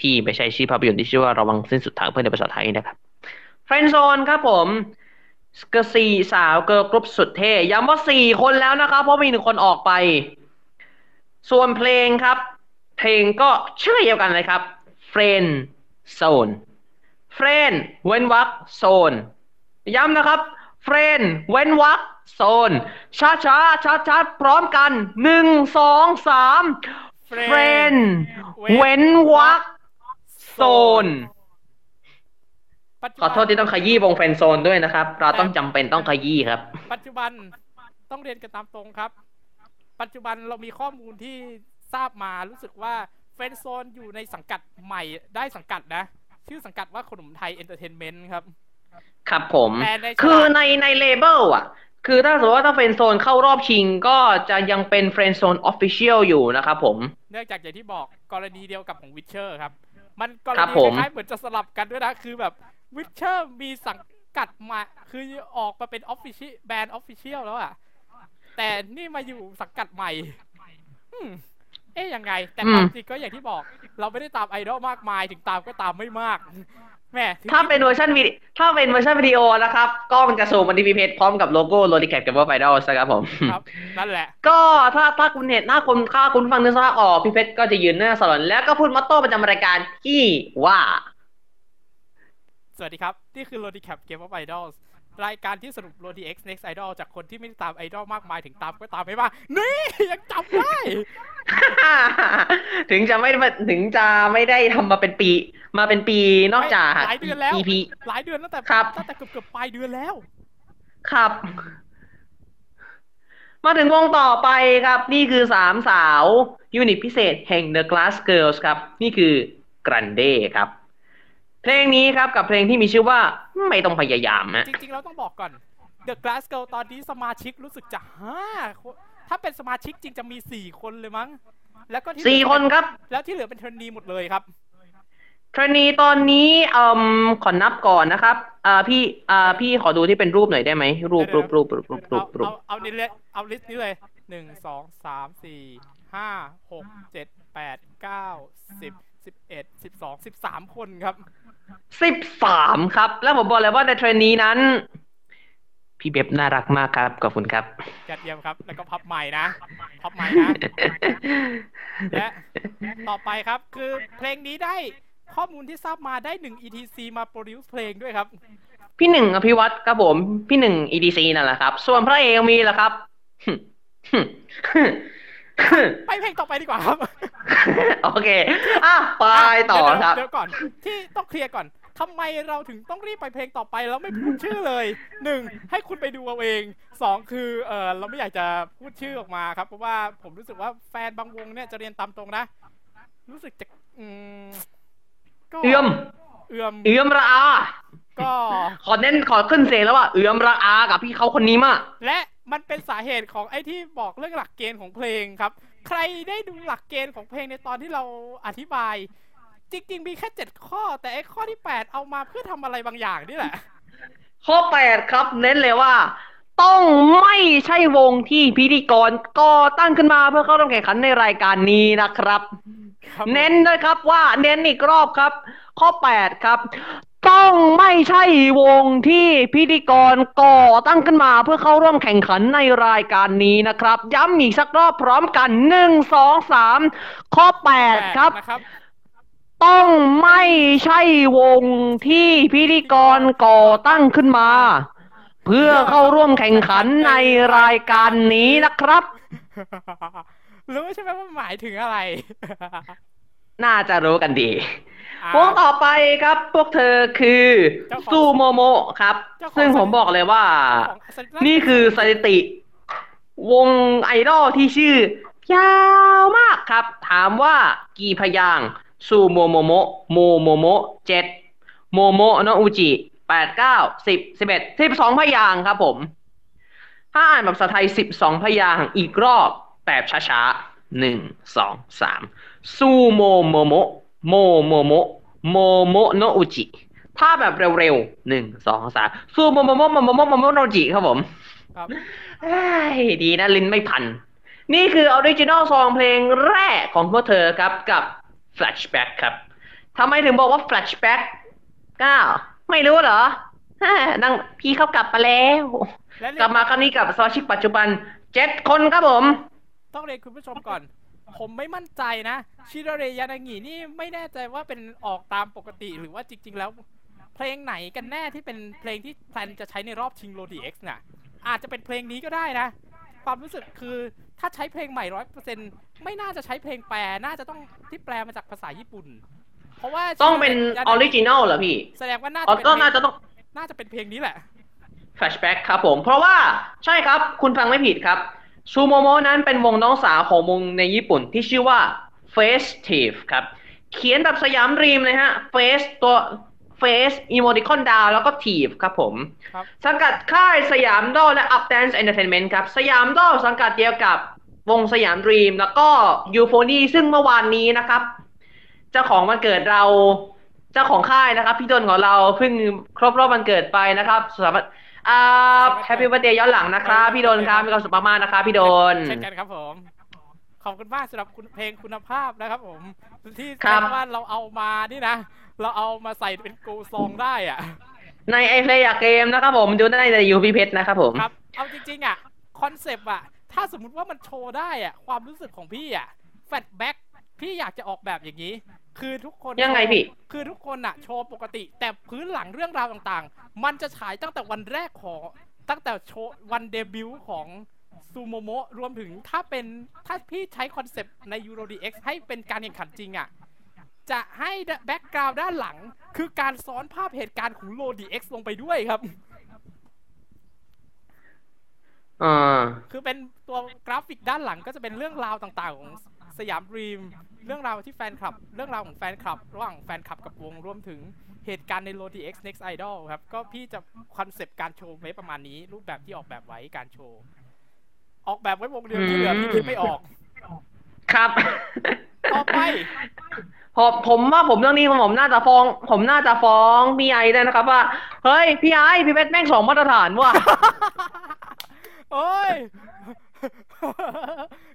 ที่ไม่ใช่ชื่อภาพยนตร์ที่ชื่อว่าระวังสิ้นสุดทางเพื่อนในภาษาไทยนะครับ Friend Zone ครับผมก็4สาวเกิร์ลกรุ๊ปสุดเท่ย้ำว่า4คนแล้วนะครับเพราะมี1คนออกไปส่วนเพลงครับเพลงก็ชื่อเดียวกันเลยครับ Friend Zone Friend เว้นวรรค Zone ย้ำนะครับเฟรนด์เว้นวรรคโซนช้าๆชัดๆพร้อมกัน1 2 3เฟรนด์เว้นวรรคโซนขอโทษที่ต้องขยี้วงเฟรนด์โซนด้วยนะครับเราต้องจำเป็นต้องขยี้ครับปัจจุบันต้องเรียนกันตามตรงครับปัจจุบันเรามีข้อมูลที่ทราบมารู้สึกว่าเฟรนด์โซนอยู่ในสังกัดใหม่ได้สังกัดนะชื่อสังกัดว่าขนมไทยเอนเตอร์เทนเมนต์ครับครับผมคือในเลเบลอ่ะคือถ้าสมมติว่าถ้าเฟรนด์โซนเข้ารอบชิงก็จะยังเป็นเฟรนด์โซนออฟฟิเชียลอยู่นะครับผมเนื่องจากอย่างที่บอกกรณีเดียวกับของ Witcher ครับมันกรณีคล้ายๆเหมือนจะสลับกันด้วยนะคือแบบ Witcher มีสังกัดมาคือออกมาเป็นออฟฟิเชียลแบรนด์ออฟฟิเชียลแล้วอ่ะแต่นี่มาอยู่สังกัดใหม่ยังไงแต่ความจริงก็อย่างที่บอกเราไม่ได้ตามไอดอลมากมายถึงตามก็ตามไม่มากแม่ถ้าเป็นเวอร์ชันวิดีโอนะครับกล้องจะซูมมาที่เพจพร้อมกับโลโก้โรดิแคทกับว่าไฟดอลนะครับผมครับนั่นแหละก็ถ้าคุณเห็นหน้าคนฆ่าคุณฟังเนื้อสาระออกพี่เพชรก็จะยืนหน้าสลอนแล้วก็พูดมอตโต้ประจำรายการที่ว่าสวัสดีครับนี่คือโรดิแคทเกมว่าไฟดอลรายการที่สรุปโรดิเอ็กซ์เน็กซ์ไอดอลจากคนที่ไม่ได้ตามไอดอลมากมายถึงตามก็ตามไม่มากนี่ยังจำได้ ถึงจะไม่ได้ทำมาเป็นปีนอกจากหลายเดือนแล้ว EP หลายเดือนแล้วแต่เกือบปลายเดือนแล้วครับมาถึงวงต่อไปครับนี่คือสามสาวยูนิตพิเศษแห่ง The Glass Girls ครับนี่คือ Grande ครับเพลงนี้ครับกับเพลงที่มีชื่อว่าไม่ต้องพยายามฮะจริงๆเราต้องบอกก่อน The Glass Girl ตอนนี้สมาชิกรู้สึกจะ5คนถ้าเป็นสมาชิกจริงจะมี4คนเลยมั้งแล้วก็ที่4คนครับแล้วที่เหลือเป็นเทรนนีหมดเลยครับเทรนนีตอนนี้ขอนับก่อนนะครับพี่ขอดูที่เป็นรูปหน่อยได้ไหมรูปเอาลิสต์นี้เลย1 2 3 4 5 6 7 8 9 10 11 12 13คนครับ13ครับแล้วผมบอกเลยว่าในเทรนนี้นั้นพี่เบบน่ารักมากครับขอบคุณครับจัดเยี่ยมครับแล้วก็พับใหม่นะพับใหม่นะและต่อไปครับคือเพลงนี้ได้ข้อมูลที่ทราบมาได้1 ETC มาโปรดิวซ์เพลงด้วยครับพี่หนึ่งอภิวัตรครับผมพี่หนึ่ง ETC นั่นแหละครับส่วนพระเอกมีล่ะครับไปเพลงต่อไปดีกว่าครับโอเคอ่ะไปต่อครับเดี๋ยวก่อนที่ต้องเคลียร์ก่อนทำไมเราถึงต้องรีบไปเพลงต่อไปแล้วไม่พูดชื่อเลย1ให้คุณไปดูเอาเอง2คือเราไม่อยากจะพูดชื่อออกมาครับเพราะว่าผมรู้สึกว่าแฟนบางวงเนี่ยจะเรียนตามตรงนะรู้สึกจะก็เอื้อมระอาก็ขอเน้นขอขึ้นเสียงแล้วว่าเอื้อมระอากับพี่เขาคนนี้มากและมันเป็นสาเหตุของไอ้ที่บอกเรื่องหลักเกณฑ์ของเพลงครับใครได้ดูหลักเกณฑ์ของเพลงในตอนที่เราอธิบายจริงๆมีแค่7ข้อแต่ไอ้ข้อที่8เอามาเพื่อทำอะไรบางอย่างนี่แหละข้อ8ครับเน้นเลยว่าต้องไม่ใช่วงที่พิธีกรก่อตั้งขึ้นมาเพื่อเข้าร่วมแข่งขันในรายการนี้นะครับเน้นด้วยครับว่าเน้นอีกรอบครับข้อ8ครับต้องไม่ใช่วงที่พิธีกรก่อตั้งขึ้นมาเพื่อเข้าร่วมแข่งขันในรายการนี้นะครับย้ำอีกสักรอบพร้อมกัน1 2 3ข้อ8ครับต้องไม่ใช่วงที่พิธีกรก่อตั้งขึ้นมาเพื่อเข้าร่วมแข่งขันในรายการนี้นะครับรู้ใช่ไหมว่าหมายถึงอะไรน่าจะรู้กันดีวงต่อไปครับพวกเธอคือซูโมโมะครับซึ่งผมบอกเลยว่านี่คือสถิติวงไอดอลที่ชื่อยาวมากครับถามว่ากี่พยางค์ซูโมโมโมโมโมโม7โมโมโนอุจิ8 9 10 11 12พยางค์ครับผมถ้าอ่านแบบภาษาไทย12พยางค์อีกรอบแบบช้าๆ1 2 3ซูโมโมโมโมโมโมโมโมโนอุจิถ้าแบบเร็วๆ1 2 3ซูโมโมโมโมโมโมโมโนอุจิครับผมครับดีนะลิ้นไม่พันนี่คือออริจินอลซองเพลงแรกของพวกเธอครับกับFlashback ครับทำไมถึงบอกว่า Flashback ก้าวไม่รู้เหรอนั่งพี่เขากลับมาแล้วกลับมาครั้งนี้กับสมาชิกปัจจุบัน7คนครับผมต้องเรียนคุณผู้ชมก่อนผมไม่มั่นใจนะชิโรเรยานางินี่ไม่แน่ใจว่าเป็นออกตามปกติหรือว่าจริงๆแล้วเพลงไหนกันแน่ที่เป็นเพลงที่แพลนจะใช้ในรอบชิงโรดีเอ็กซ์น่ะอาจจะเป็นเพลงนี้ก็ได้นะความรู้สึกคือถ้าใช้เพลงใหม่ 100% ไม่น่าจะใช้เพลงแปลน่าจะต้องที่แปลมาจากภาษาญี่ปุ่นเพราะว่าต้องเป็นออริจินอลเหรอพี่แสดงว่าน่าจะเป็นเพลงนี้แหละ Flashback ครับผมเพราะว่าใช่ครับคุณฟังไม่ผิดครับซูโมโมนั้นเป็นวงน้องสาวของวงในญี่ปุ่นที่ชื่อว่า Festive ครับเขียนแบบสยามรีมเลยฮะ Face ตัว Face อีโมติคอนดาวแล้วก็ Tive ครับผมสังกัดค่ายสยามดอลและ Updance Entertainment ครับสยามดอลสังกัดเดียวกับวงสยามดรีมแล้วก็ยูโฟนีซึ่งเมื่อวานนี้นะครับเจ้าของวันเกิดเราเจ้าของค่ายนะครับพี่ต้นของเราเพิ่งครบรอบวันเกิดไปนะครับสามารถแฮปปี้เบิร์ธเดย์ย้อนหลังนะครับพี่โดนครับมีความสุขมากๆนะครับพี่โดนเช่นกันครับผมขอบคุณมากสำหรับเพลงคุณภาพนะครับผมที่แสดงว่าเราเอามานี่นะเราเอามาใส่เป็นโกซองได้อ่ะในไอเพลย์เกมนะครับผมดูได้ในยูพีเพชรนะครับผมครับเอาจริงๆอ่ะคอนเซปต์อ่ะถ้าสมมุติว่ามันโชว์ได้อ่ะความรู้สึกของพี่อ่ะแฟลชแบ็กพี่อยากจะออกแบบอย่างนี้คือทุกคนยังไงพี่คือทุกคนอ่ะโชว์ปกติแต่พื้นหลังเรื่องราวต่างๆมันจะฉายตั้งแต่วันแรกของตั้งแต่โชว์วันเดบิวต์ของซูโมโมะรวมถึงถ้าพี่ใช้คอนเซปต์ใน EuroDX ให้เป็นการแข่งขันจริงอ่ะจะให้แบ็กกราวด์ด้านหลังคือการซ้อนภาพเหตุการณ์ของ EuroDX ลงไปด้วยครับคือเป็นตัวกราฟิกด้านหลังก็จะเป็นเรื่องราวต่างๆของสยามดรีมเรื่องราวที่แฟนคลับเรื่องราวของแฟนคลับระหว่างแฟนคลับกับวงรวมถึงเหตุการณ์ใน RoDX Next Idol ครับก็พี่จะคอนเซปต์การโชว์ไว้ประมาณนี้รูปแบบที่ออกแบบไว้การโชว์ออกแบบไว้วงเดียวที่เหลือพี่คิดไม่ออกครับต่อไปผมว่าผมเรื่องนี้ผมน่าจะฟ้องพี่ไอได้นะครับว่าเฮ้ยพี่ไอพี่เบสแม่ง2มาตรฐานว่ะโอ้ย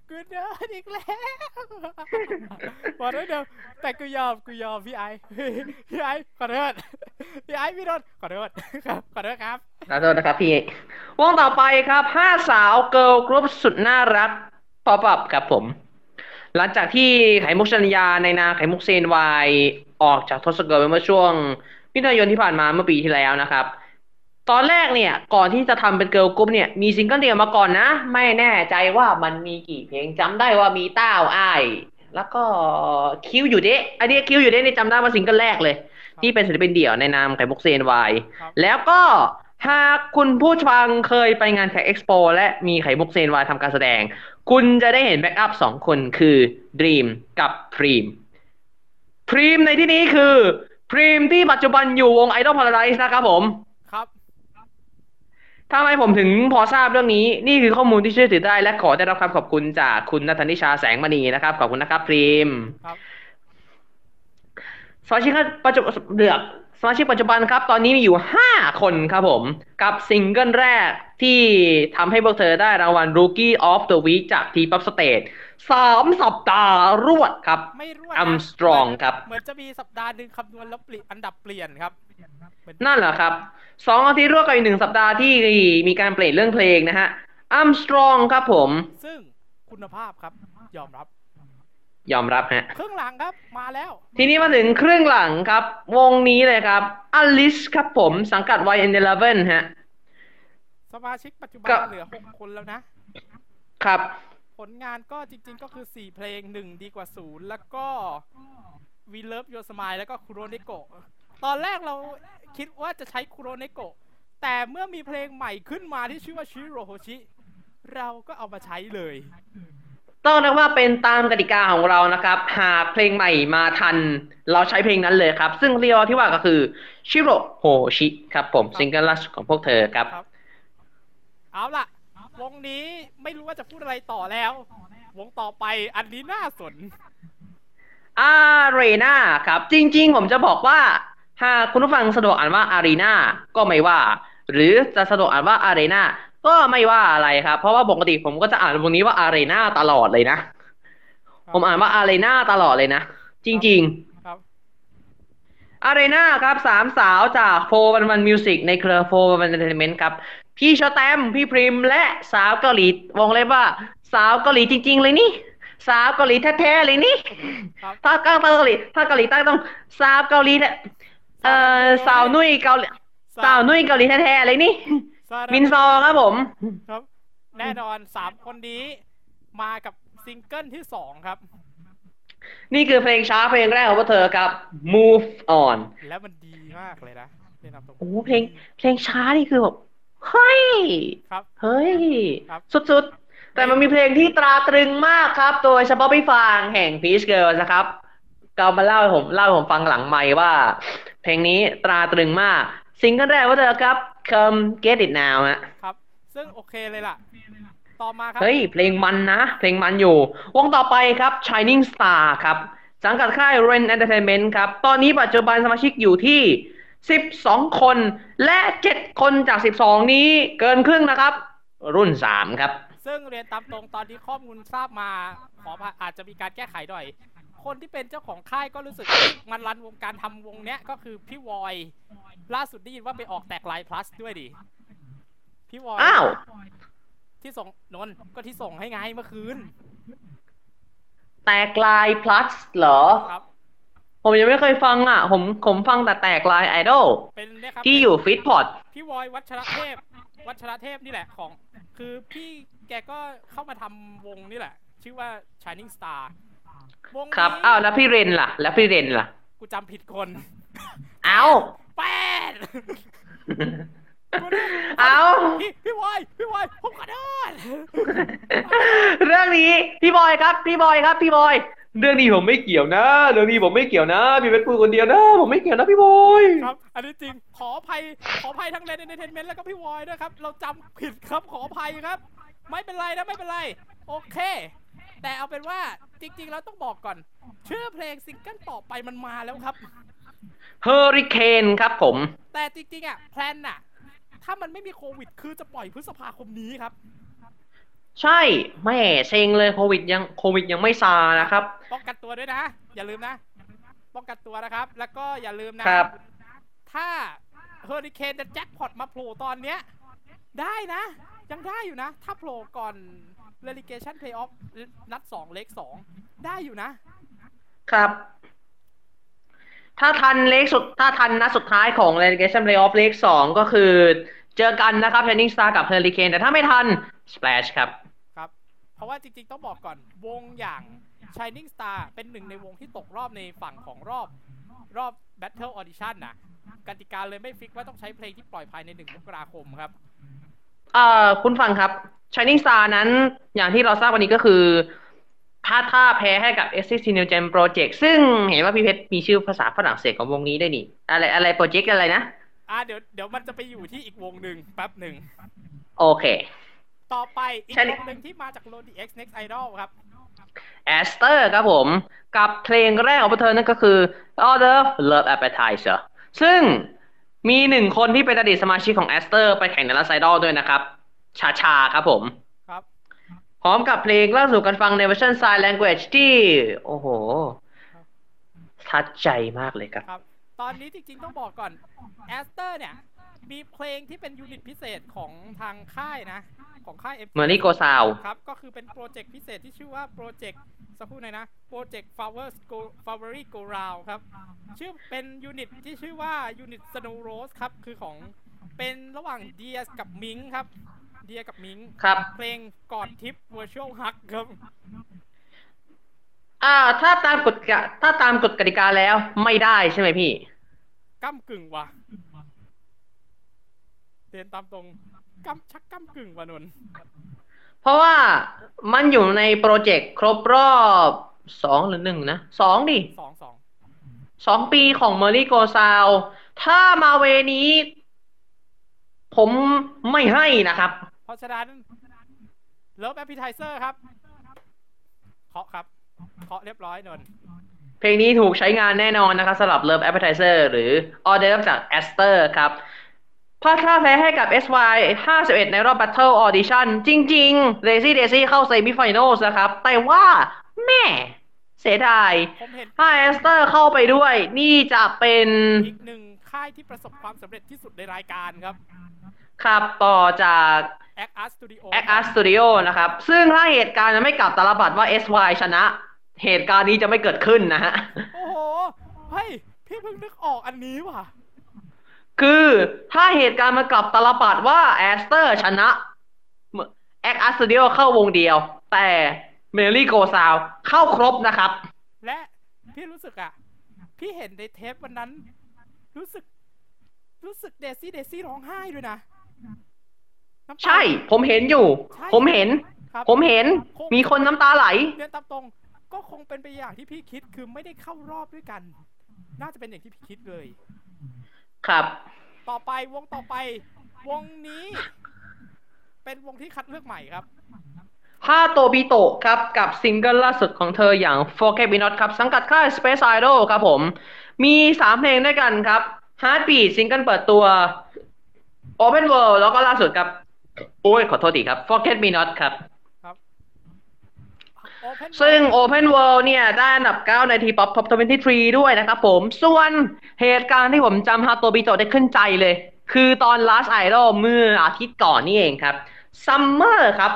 คือ ดินอีกแล้วขอโทษเดี๋ยวแต่กูยอมพี่ไอขอโทษพี่ไอพี่โดนขอโทษครับขอโทษครับขอโทษนะครับพี่วงต่อไปครับ5สาวเกิร์ลกรุ๊ปสุดน่ารักป๊อปอัพกับผมหลังจากที่ไข่มุกชนิยาในนาไข่มุกเซนวายออกจากทศเกิร์ลเมื่อช่วงมิถุนายนที่ผ่านมาเมื่อปีที่แล้วนะครับตอนแรกเนี่ยก่อนที่จะทำเป็นเกิร์ลกรุ๊ปเนี่ยมีซิงเกิลเดี่ยวมาก่อนนะไม่แน่ใจว่ามันมีกี่เพลงจำได้ว่ามีต้าวอ้ายแล้วก็คิวอยู่เดะไอเดียคิวอยู่เดะนี่จำได้ว่าซิงเกิลแรกเลยที่เป็นศิลปินเดี่ยวในนามไข่มุกเซนวายแล้วก็หากคุณผู้ฟังเคยไปงานแขกเอ็กซ์โปและมีไข่มุกเซนวายทำการแสดงคุณจะได้เห็นแบ็กอัพ2คนคือดรีมกับพรีมในที่นี้คือพรีมที่ปัจจุบันอยู่วง Idol Paradise นะครับผมครับทำไมผมถึงพอทราบเรื่องนี้นี่คือข้อมูลที่เชื่อถือได้และขอได้รับคำขอบคุณจากคุณณัฐนิชาแสงมณีนะครับขอบคุณนะครับพรีมครับสมาชิกปัจจุบันครับตอนนี้มีอยู่5คนครับผมกับซิงเกิลแรกที่ทำให้พวกเธอได้รางวัล Rookie of the Week จาก T-Pop Stage 3 สัปดาห์รวดครับไม่รวด I'm Strong ครับเหมือนจะมีสัปดาห์นึงคำนวณแล้วอันดับเปลี่ยนครับนั่นเหรอครับ2อาทิตย์รวดกับอีก1สัปดาห์ที่มีการเปลี่ยนเรื่องเพลงนะฮะ I'm Strong ครับผมซึ่งคุณภาพครับยอมรับฮะครึ่งหลังครับมาแล้วทีนี้มาถึงครึ่งหลังครับวงนี้เลยครับอลิสครับผมสังกัด YN11 ฮะสมาชิกปัจจุบันเหลือ6คนแล้วนะครับผลงานก็จริงๆก็คือ4เพลง1ดีกว่า0แล้วก็ We Love Your Smile แล้วก็คุโรเนโกะตอนแรกเราคิดว่าจะใช้คุโรเนโกะแต่เมื่อมีเพลงใหม่ขึ้นมาที่ชื่อว่าชิโรโฮชิเราก็เอามาใช้เลยต้องนะว่าเป็นตามกติกาของเรานะครับหากเพลงใหม่มาทันเราใช้เพลงนั้นเลยครับซึ่งเรียกที่ว่าก็คือชิโรโฮชิครับผมซิงเกิลล่าสุดของพวกเธอครับเอาล่ะวงนี้ไม่รู้ว่าจะพูดอะไรต่อแล้ววงต่อไปอันนี้น่าสนอารีนาครับจริงๆผมจะบอกว่าหากคุณผู้ฟังสะดวกอ่านว่าอารีนาก็ไม่ว่าหรือจะสะดวกอ่านว่าอารีนาก็ไม่ว่าอะไรครับเพราะว่าปกติผมก็จะอ่านวงนี้ว่าอารีนาตลอดเลยนะผมอ่านว่าอารีนาตลอดเลยนะจริงๆครับอารีนาครับสามสาวจาก411 Music ในเครือ411 Entertainment ครับพี่ชอแตมพี่พริมและสาวเกาหลีวงเล็บว่าสาวเกาหลีจริงๆเลยนี่สาวเกาหลีแท้ๆเลยนี่ถ้าเกาหลีใต้ต้องสาวเกาหลีสาวนุ่ยเกาหลีแท้ๆเลยนี่มินซอครับผมครับแน่นอน3คนนี้มากับซิงเกิลที่2ครับนี่คือเพลงช้าเพลงแรกของพวกเธอครับ Move On แล้วมันดีมากเลยนะโอ้เพลงช้านี่คือแบบเฮ้ยครับเฮ้ยสุดๆแต่มันมีเพลงที่ตราตรึงมากครับโดยเฉพาะพี่ฟางแห่ง Peach Girls นะครับเขามาเล่าให้ผมฟังหลังไมค์ว่าเพลงนี้ตราตรึงมากซิงเกิลแรกว่าเธอครับ Come Get It Now ฮะครับซึ่งโอเคเลยล่ะต่อมาครับเฮ้ยเพลงมันนะเพลงมันอยู่วงต่อไปครับ Shining Star ครับสังกัดค่าย Ren Entertainment ครับตอนนี้ปัจจุบันสมาชิกอยู่ที่12คนและ7คนจาก12นี้เกินครึ่งนะครับรุ่น3ครับซึ่งเรียนตามตรงตอนนี้ข้อมูลทราบมาขออาจจะมีการแก้ไขหน่อยคนที่เป็นเจ้าของค่ายก็รู้สึกมันรันวงการทำวงเนี้ยก็คือพี่วอยล่าสุดได้ยินว่าไปออกแตกไลน์ plus ด้วยดิพี่วอยอ้าวที่ส่งนนก็ที่ส่งให้ไงเมื่อคืนแตกไลน์ plus เหรอครับผมยังไม่เคยฟังอ่ะผมฟังแต่แตกไลน์ Idol ที่อยู่ฟีดพอดพี่วอยวัชรเทพนี่แหละของคือพี่แกก็เข้ามาทำวงนี่แหละชื่อว่า Shining Starครับอ้าวแล้วพี่เรนล่ะกูจำผิดคนเอาแปดเอาพี่บอยผมขอโทษเรื่องนี้พี่บอยเรื่องนี้ผมไม่เกี่ยวนะพี่เป็นผู้คนเดียวนะผมไม่เกี่ยวนะพี่บอยครับอันนี้จริงขออภัยทั้งเรน Entertainment แล้วก็พี่บอยด้วยครับเราจำผิดครับขออภัยครับไม่เป็นไรนะไม่เป็นไรโอเคแต่เอาเป็นว่าจริงๆแล้วต้องบอกก่อนชื่อเพลงซิงเกิลต่อไปมันมาแล้วครับ Hurricane ครับผมแต่จริงๆอ่ะแพลนน่ะถ้ามันไม่มีโควิดคือจะปล่อยพฤษภาคมนี้ครับ ใช่แม่เซ็งเลยโควิดยังไม่ซานะครับป้องกันตัวด้วยนะอย่าลืมนะป้องกันตัวนะครับแล้วก็อย่าลืมนะถ้าเฮอริเคนจะแจ็คพอตมาโผล่ตอนเนี้ยได้นะยังได้อยู่นะถ้าโผล่ก่อนเรลิเกชันเพลย์ออฟนัด2เลข2ได้อยู่นะครับถ้าทันนัดสุดท้ายของเรลิเกชันเพลย์ออฟเลข2ก็คือเจอกันนะครับเทนนิสตาร์กับเฮอริเคนแต่ถ้าไม่ทันสเปชครับครับเพราะว่าจริงๆต้องบอกก่อนวงอย่าง Shining Star เป็นหนึ่งในวงที่ตกรอบในฝั่งของรอบ Battle Audition นะกติกาเลยไม่ฟิกว่าต้องใช้เพลงที่ปล่อยภายใน1 มกราคมครับคุณฟังครับ Shining Star นั้นอย่างที่เราทราบวันนี้ก็คือถ้าแพ้ให้กับ SCC New Gen Project ซึ่งเห็นว่าพี่เพชรมีชื่อภาษาฝรั่งเศสของวงนี้ด้วยนี่อะไรโปรเจกต์อะไรนะเดี๋ยวมันจะไปอยู่ที่อีกวงหนึ่งแป๊บหนึ่งโอเคต่อไปอีกวงหนึ่งที่มาจาก Lodi X Next Idol ครับ Aster ครับผมกับเพลงแรกของพวกเธอนั่นก็คือ Order of Love Appetizer ซึ่งมีหนึ่งคนที่เป็นอดีตสมาชิกของ Aster ไปแข่งใน Last Idol ด้วยนะครับชาครับผมครับพร้อมกับเพลงเล่าสู่กันฟังในเวอร์ชัน Sign Language ที่โอ้โหทัดใจมากเลยครับตอนนี้จริงๆต้องบอกก่อน Aster เนี่ยมีเพลงที่เป็นยูนิตพิเศษของทางค่ายนะของค่าย FG เหมือนนี่โกซาวครับก็คือเป็นโปรเจกต์พิเศษที่ชื่อว่าโปรเจกต์สักครู่หน่อยนะโปรเจกต์ Flowery Go Round ครับชื่อเป็นยูนิตที่ชื่อว่ายูนิต Snow Rose ครับคือของเป็นระหว่างเดียกับมิงครับเดียกับมิงครับเพลงกอดทิป Virtual Hug ครับถ้าตามกฎกติกาแล้วไม่ได้ใช่ไหมพี่ก้ำกึ่งว่ะเดินตามตรงก้ำกึ่งว่ะนนเพราะว่ามันอยู่ในโปรเจกต์ครบรอบ2 หรือ 1นะ2 ปีของเมอรี่โกซาวถ้ามาเวนี้ผมไม่ให้นะครับเพราะฉะนั้นเลิฟแอปเปไทเซอร์ครับเคาะเรียบร้อยนนเพลงนี้ถูกใช้งานแน่นอนนะครับสำหรับ Love Appetizer หรือ Order จาก Aster ครับพลาดท่าแพ้ให้กับ SY 51ในรอบ Battle Audition จริงๆ Lazy Daisy เข้า Semi-Finals นะครับแต่ว่าแม่เสียดายถ้า Aster เข้าไปด้วยนี่จะเป็นอีกหนึ่งค่ายที่ประสบความสำเร็จที่สุดในรายการครับครับต่อจาก Act Art Studio นะครับซึ่งถ้าเหตุการณ์ไม่กลับตาลบัตรว่า SY ชนะเหตุการณ์นี้จะไม่เกิดขึ้นนะฮะโอ้โหเฮ้ยพี่เพิ่งนึกออกอันนี้ว่ะคือถ้าเหตุการณ์มากลับตาลปัดว่า Aster ชนะ Act Art Studio เข้าวงเดียวแต่ Merry Go Round เข้าครบนะครับและพี่รู้สึกอ่ะพี่เห็นในเทปวันนั้นรู้สึกเดซี่ร้องไห้ด้วยนะใช่ผมเห็นอยู่ผมเห็นมีคนน้ำตาไหลเนี่ยตามตรงก็คงเป็นไปอย่างที่พี่คิดคือไม่ได้เข้ารอบด้วยกันน่าจะเป็นอย่างที่พี่คิดเลยครับต่อไปวงนี้เป็นวงที่คัดเลือกใหม่ครับ5 โตบิโตะครับกับซิงเกิลล่าสุดของเธออย่าง Forget Me Not ครับสังกัดค่าย Space Idol ครับผมมี3เพลงด้วยกันครับ Heartbeat ซิงเกิลเปิดตัว Open World แล้วก็ล่าสุดครับForget Me Not ครับซึ่ง Open World เนี่ยได้อันดับ9ใน T-Pop Top 23ด้วยนะครับผมส่วนเหตุการณ์ที่ผมจำฮาโตบิโตะได้ขึ้นใจเลยคือตอน Last Idol เมื่ออาทิตย์ก่อนนี่เองครับ Summer ครับ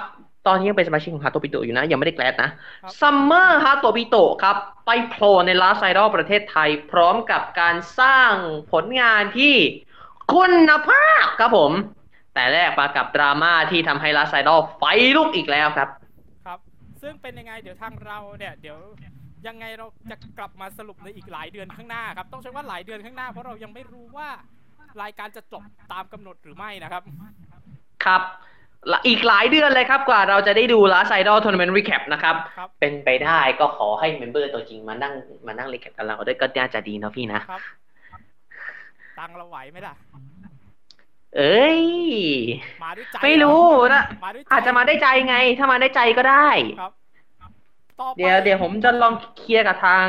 ตอนนี้ยังเป็นสมาชิกของฮาโตบิโตะอยู่นะยังไม่ได้แกลดนะ Summer ฮาโตบิโตะครับไปโผล่ใน Last Idol ประเทศไทยพร้อมกับการสร้างผลงานที่คุณภาพครับผมแต่แรกมากับดราม่าที่ทำให้ Last Idol ไฟลุกอีกแล้วครับซึ่งเป็นยังไงเดี๋ยวทางเราเนี่ยเดี๋ยวยังไงเราจะกลับมาสรุปในอีกหลายเดือนข้างหน้าครับต้องใช้ว่าหลายเดือนข้างหน้าเพราะเรายังไม่รู้ว่ารายการจะจบตามกำหนดหรือไม่นะครับครับอีกหลายเดือนเลยครับกว่าเราจะได้ดู Last Idol Tournament Recap นะครับเป็นไปได้ก็ขอให้เมมเบอร์ตัวจริงมานั่ง recap กับเราด้วยก็น่าจะดีนะพี่นะตังเราไหวไหมล่ะเอ้ยไม่รู้นะอาจจะมาได้ใจไงถ้ามาได้ใจก็ได้เดี๋ยวผมจะลองเคลียร์กับทาง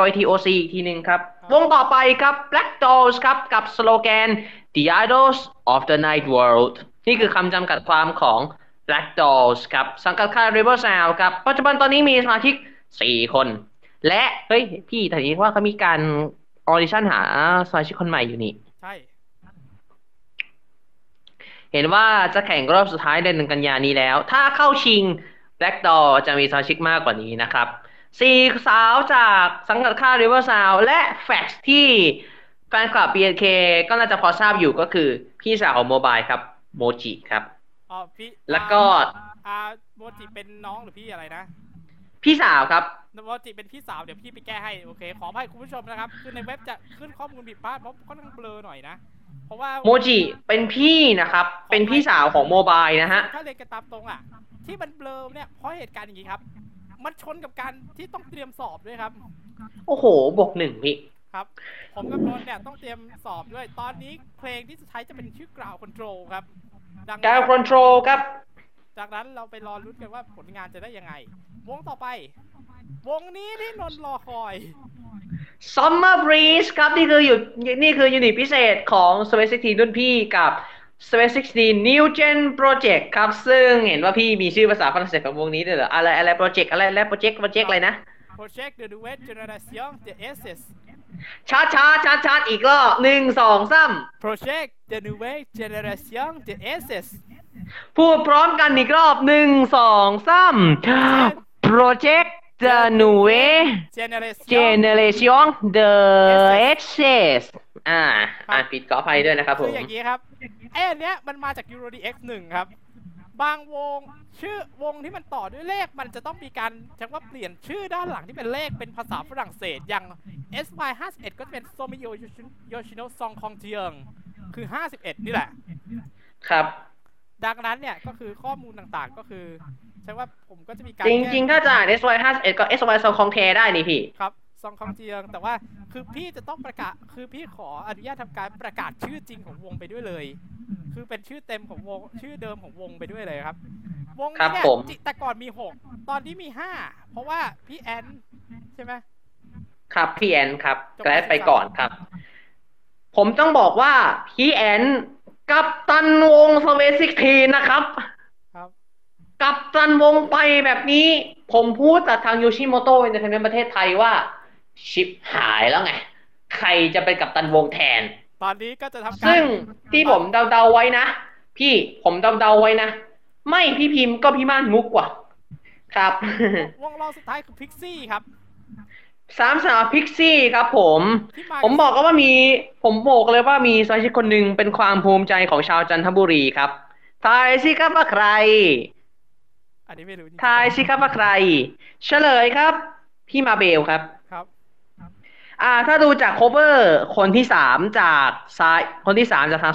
LITOC อีกทีหนึ่งครับวงต่อไปครับ Black Dolls ครับกับสโลแกน The Idols of the Night World นี่คือคำจำกัดความของ Black Dolls ครับสังกัดค่าย River Sound ครับปัจจุบันตอนนี้มีสมาชิก4คนและเฮ้ยพี่แต่นี้ว่าเขามีการออดิชั่นหาสมาชิกคนใหม่อยู่นี่ใช่เห็นว่าจะแข่งรอบสุดท้ายเดือนกันยายนนี้แล้วถ้าเข้าชิง Black Doll จะมีสมาชิกมากกว่านี้นะครับ4สาวจากสังกัดค่าย River Sound และ Fax ที่แฟนคลับ BNK ก็น่าจะพอทราบอยู่ก็คือพี่สาวของ Mobile ครับโมจิครับอ๋อพี่แล้วก็โมจิเป็นน้องหรือพี่อะไรนะพี่สาวครับโมจิเป็นพี่สาวเดี๋ยวพี่ไปแก้ให้โอเคขออภัยคุณผู้ชมนะครับคือในเว็บจะขึ้นข้อมูลผิดพลาดเพราะค่อนข้างเบลอหน่อยนะเพราะว่าโมจิเป็นพี่นะครับเป็นพี่สาวของโมบายนะฮะถ้าเรียนกันตามตรงอ่ะที่มันเบลอเนี่ยเพราะเหตุการณ์อย่างนี้ครับมันชนกับการที่ต้องเตรียมสอบด้วยครับโอ้โหบวกหนึ่งพี่ครับผมกับนนท์เนี่ยต้องเตรียมสอบด้วยตอนนี้เพลงที่จะใช้จะเป็นชื่อกล่าวคอนโทรลครับกล่าวคอนโทรลครับจากนั้นเราไปรอลุ้นกันว่าผลงานจะได้ยังไงวงต่อไปวงนี้ที่นนท์รอคอย Summer Breeze ครับนี่คือยูนิตพิเศษของ Space 16รุ่นพี่กับ Space 16 New Gen Project ครับซึ่งเห็นว่าพี่มีชื่อภาษาฝรั่งเศสของวงนี้ด้วยเหรออะไรโปรเจกต์อะไรโปรเจกต์อะไรนะ Project The Duet Generation The Essenceชาร์จอีกรอบ1 2 3 Project The Duet Generation The Essenceพูดพร้อมกันอีกรอบ1 2 3 Project The Nue Generation The Access ปิดขออภัยด้วยนะครับผมคืออย่างนี้ครับอันเนี้ยมันมาจาก Euro DX1 ครับบางวงชื่อวงที่มันต่อด้วยเลขมันจะต้องมีการเรียกว่าเปลี่ยนชื่อด้านหลังที่เป็นเลขเป็นภาษาฝรั่งเศสอย่าง SY51 ก็จะเป็น Somio Yoshino Song Kong Jeong คือ51นี่แหละครับดังนั้นเนี่ยก็คือข้อมูลต่างๆก็คือใช่ว่าผมก็จะมีการจริงถ้าจะ SY51 ก็ SY ซองคองเทได้นี่พี่ครับซองคองเจียงแต่ว่าคือพี่จะต้องประกาศคือพี่ขออนุญาตทำการประกาศชื่อจริงของวงไปด้วยเลยคือเป็นชื่อเต็มของวงชื่อเดิมของวงไปด้วยเลยครับวงเนี่ยแต่ก่อนมี6ตอนนี้มี5เพราะว่าพี่แอนใช่ไหมครับพี่แอนครับแกล้งไปก่อนครับผมต้องบอกว่าพี่แอนกัปตันวงสเวซิกทีนะครับกัปตันวงไปแบบนี้ผมพูดจากทางยูชิโมโตะในประเทศไทยว่าชิปหายแล้วไงใครจะเป็นกัปตันวงแทนตอนนี้ก็จะทำการซึ่งที่ผมเดาไว้นะพี่ผมเดาไว้นะไม่พี่พิมพ์ก็พี่ม่านมุกว่ะครับวงรอบสุดท้ายคือพิกซี่ครับสามสาวพิกซี่ครับผมบอกก็ว่ามีผมบอกเลยว่ามีสมาชิกคนหนึ่งเป็นความภูมิใจของชาวจันทบุรีครับทายสิครับว่าใครอันนี้ไม่รู้ทายสิครับว่าใครเฉลยครับพี่มาเบลครับครับถ้าดูจากโคเวอร์คนที่สามจากทาง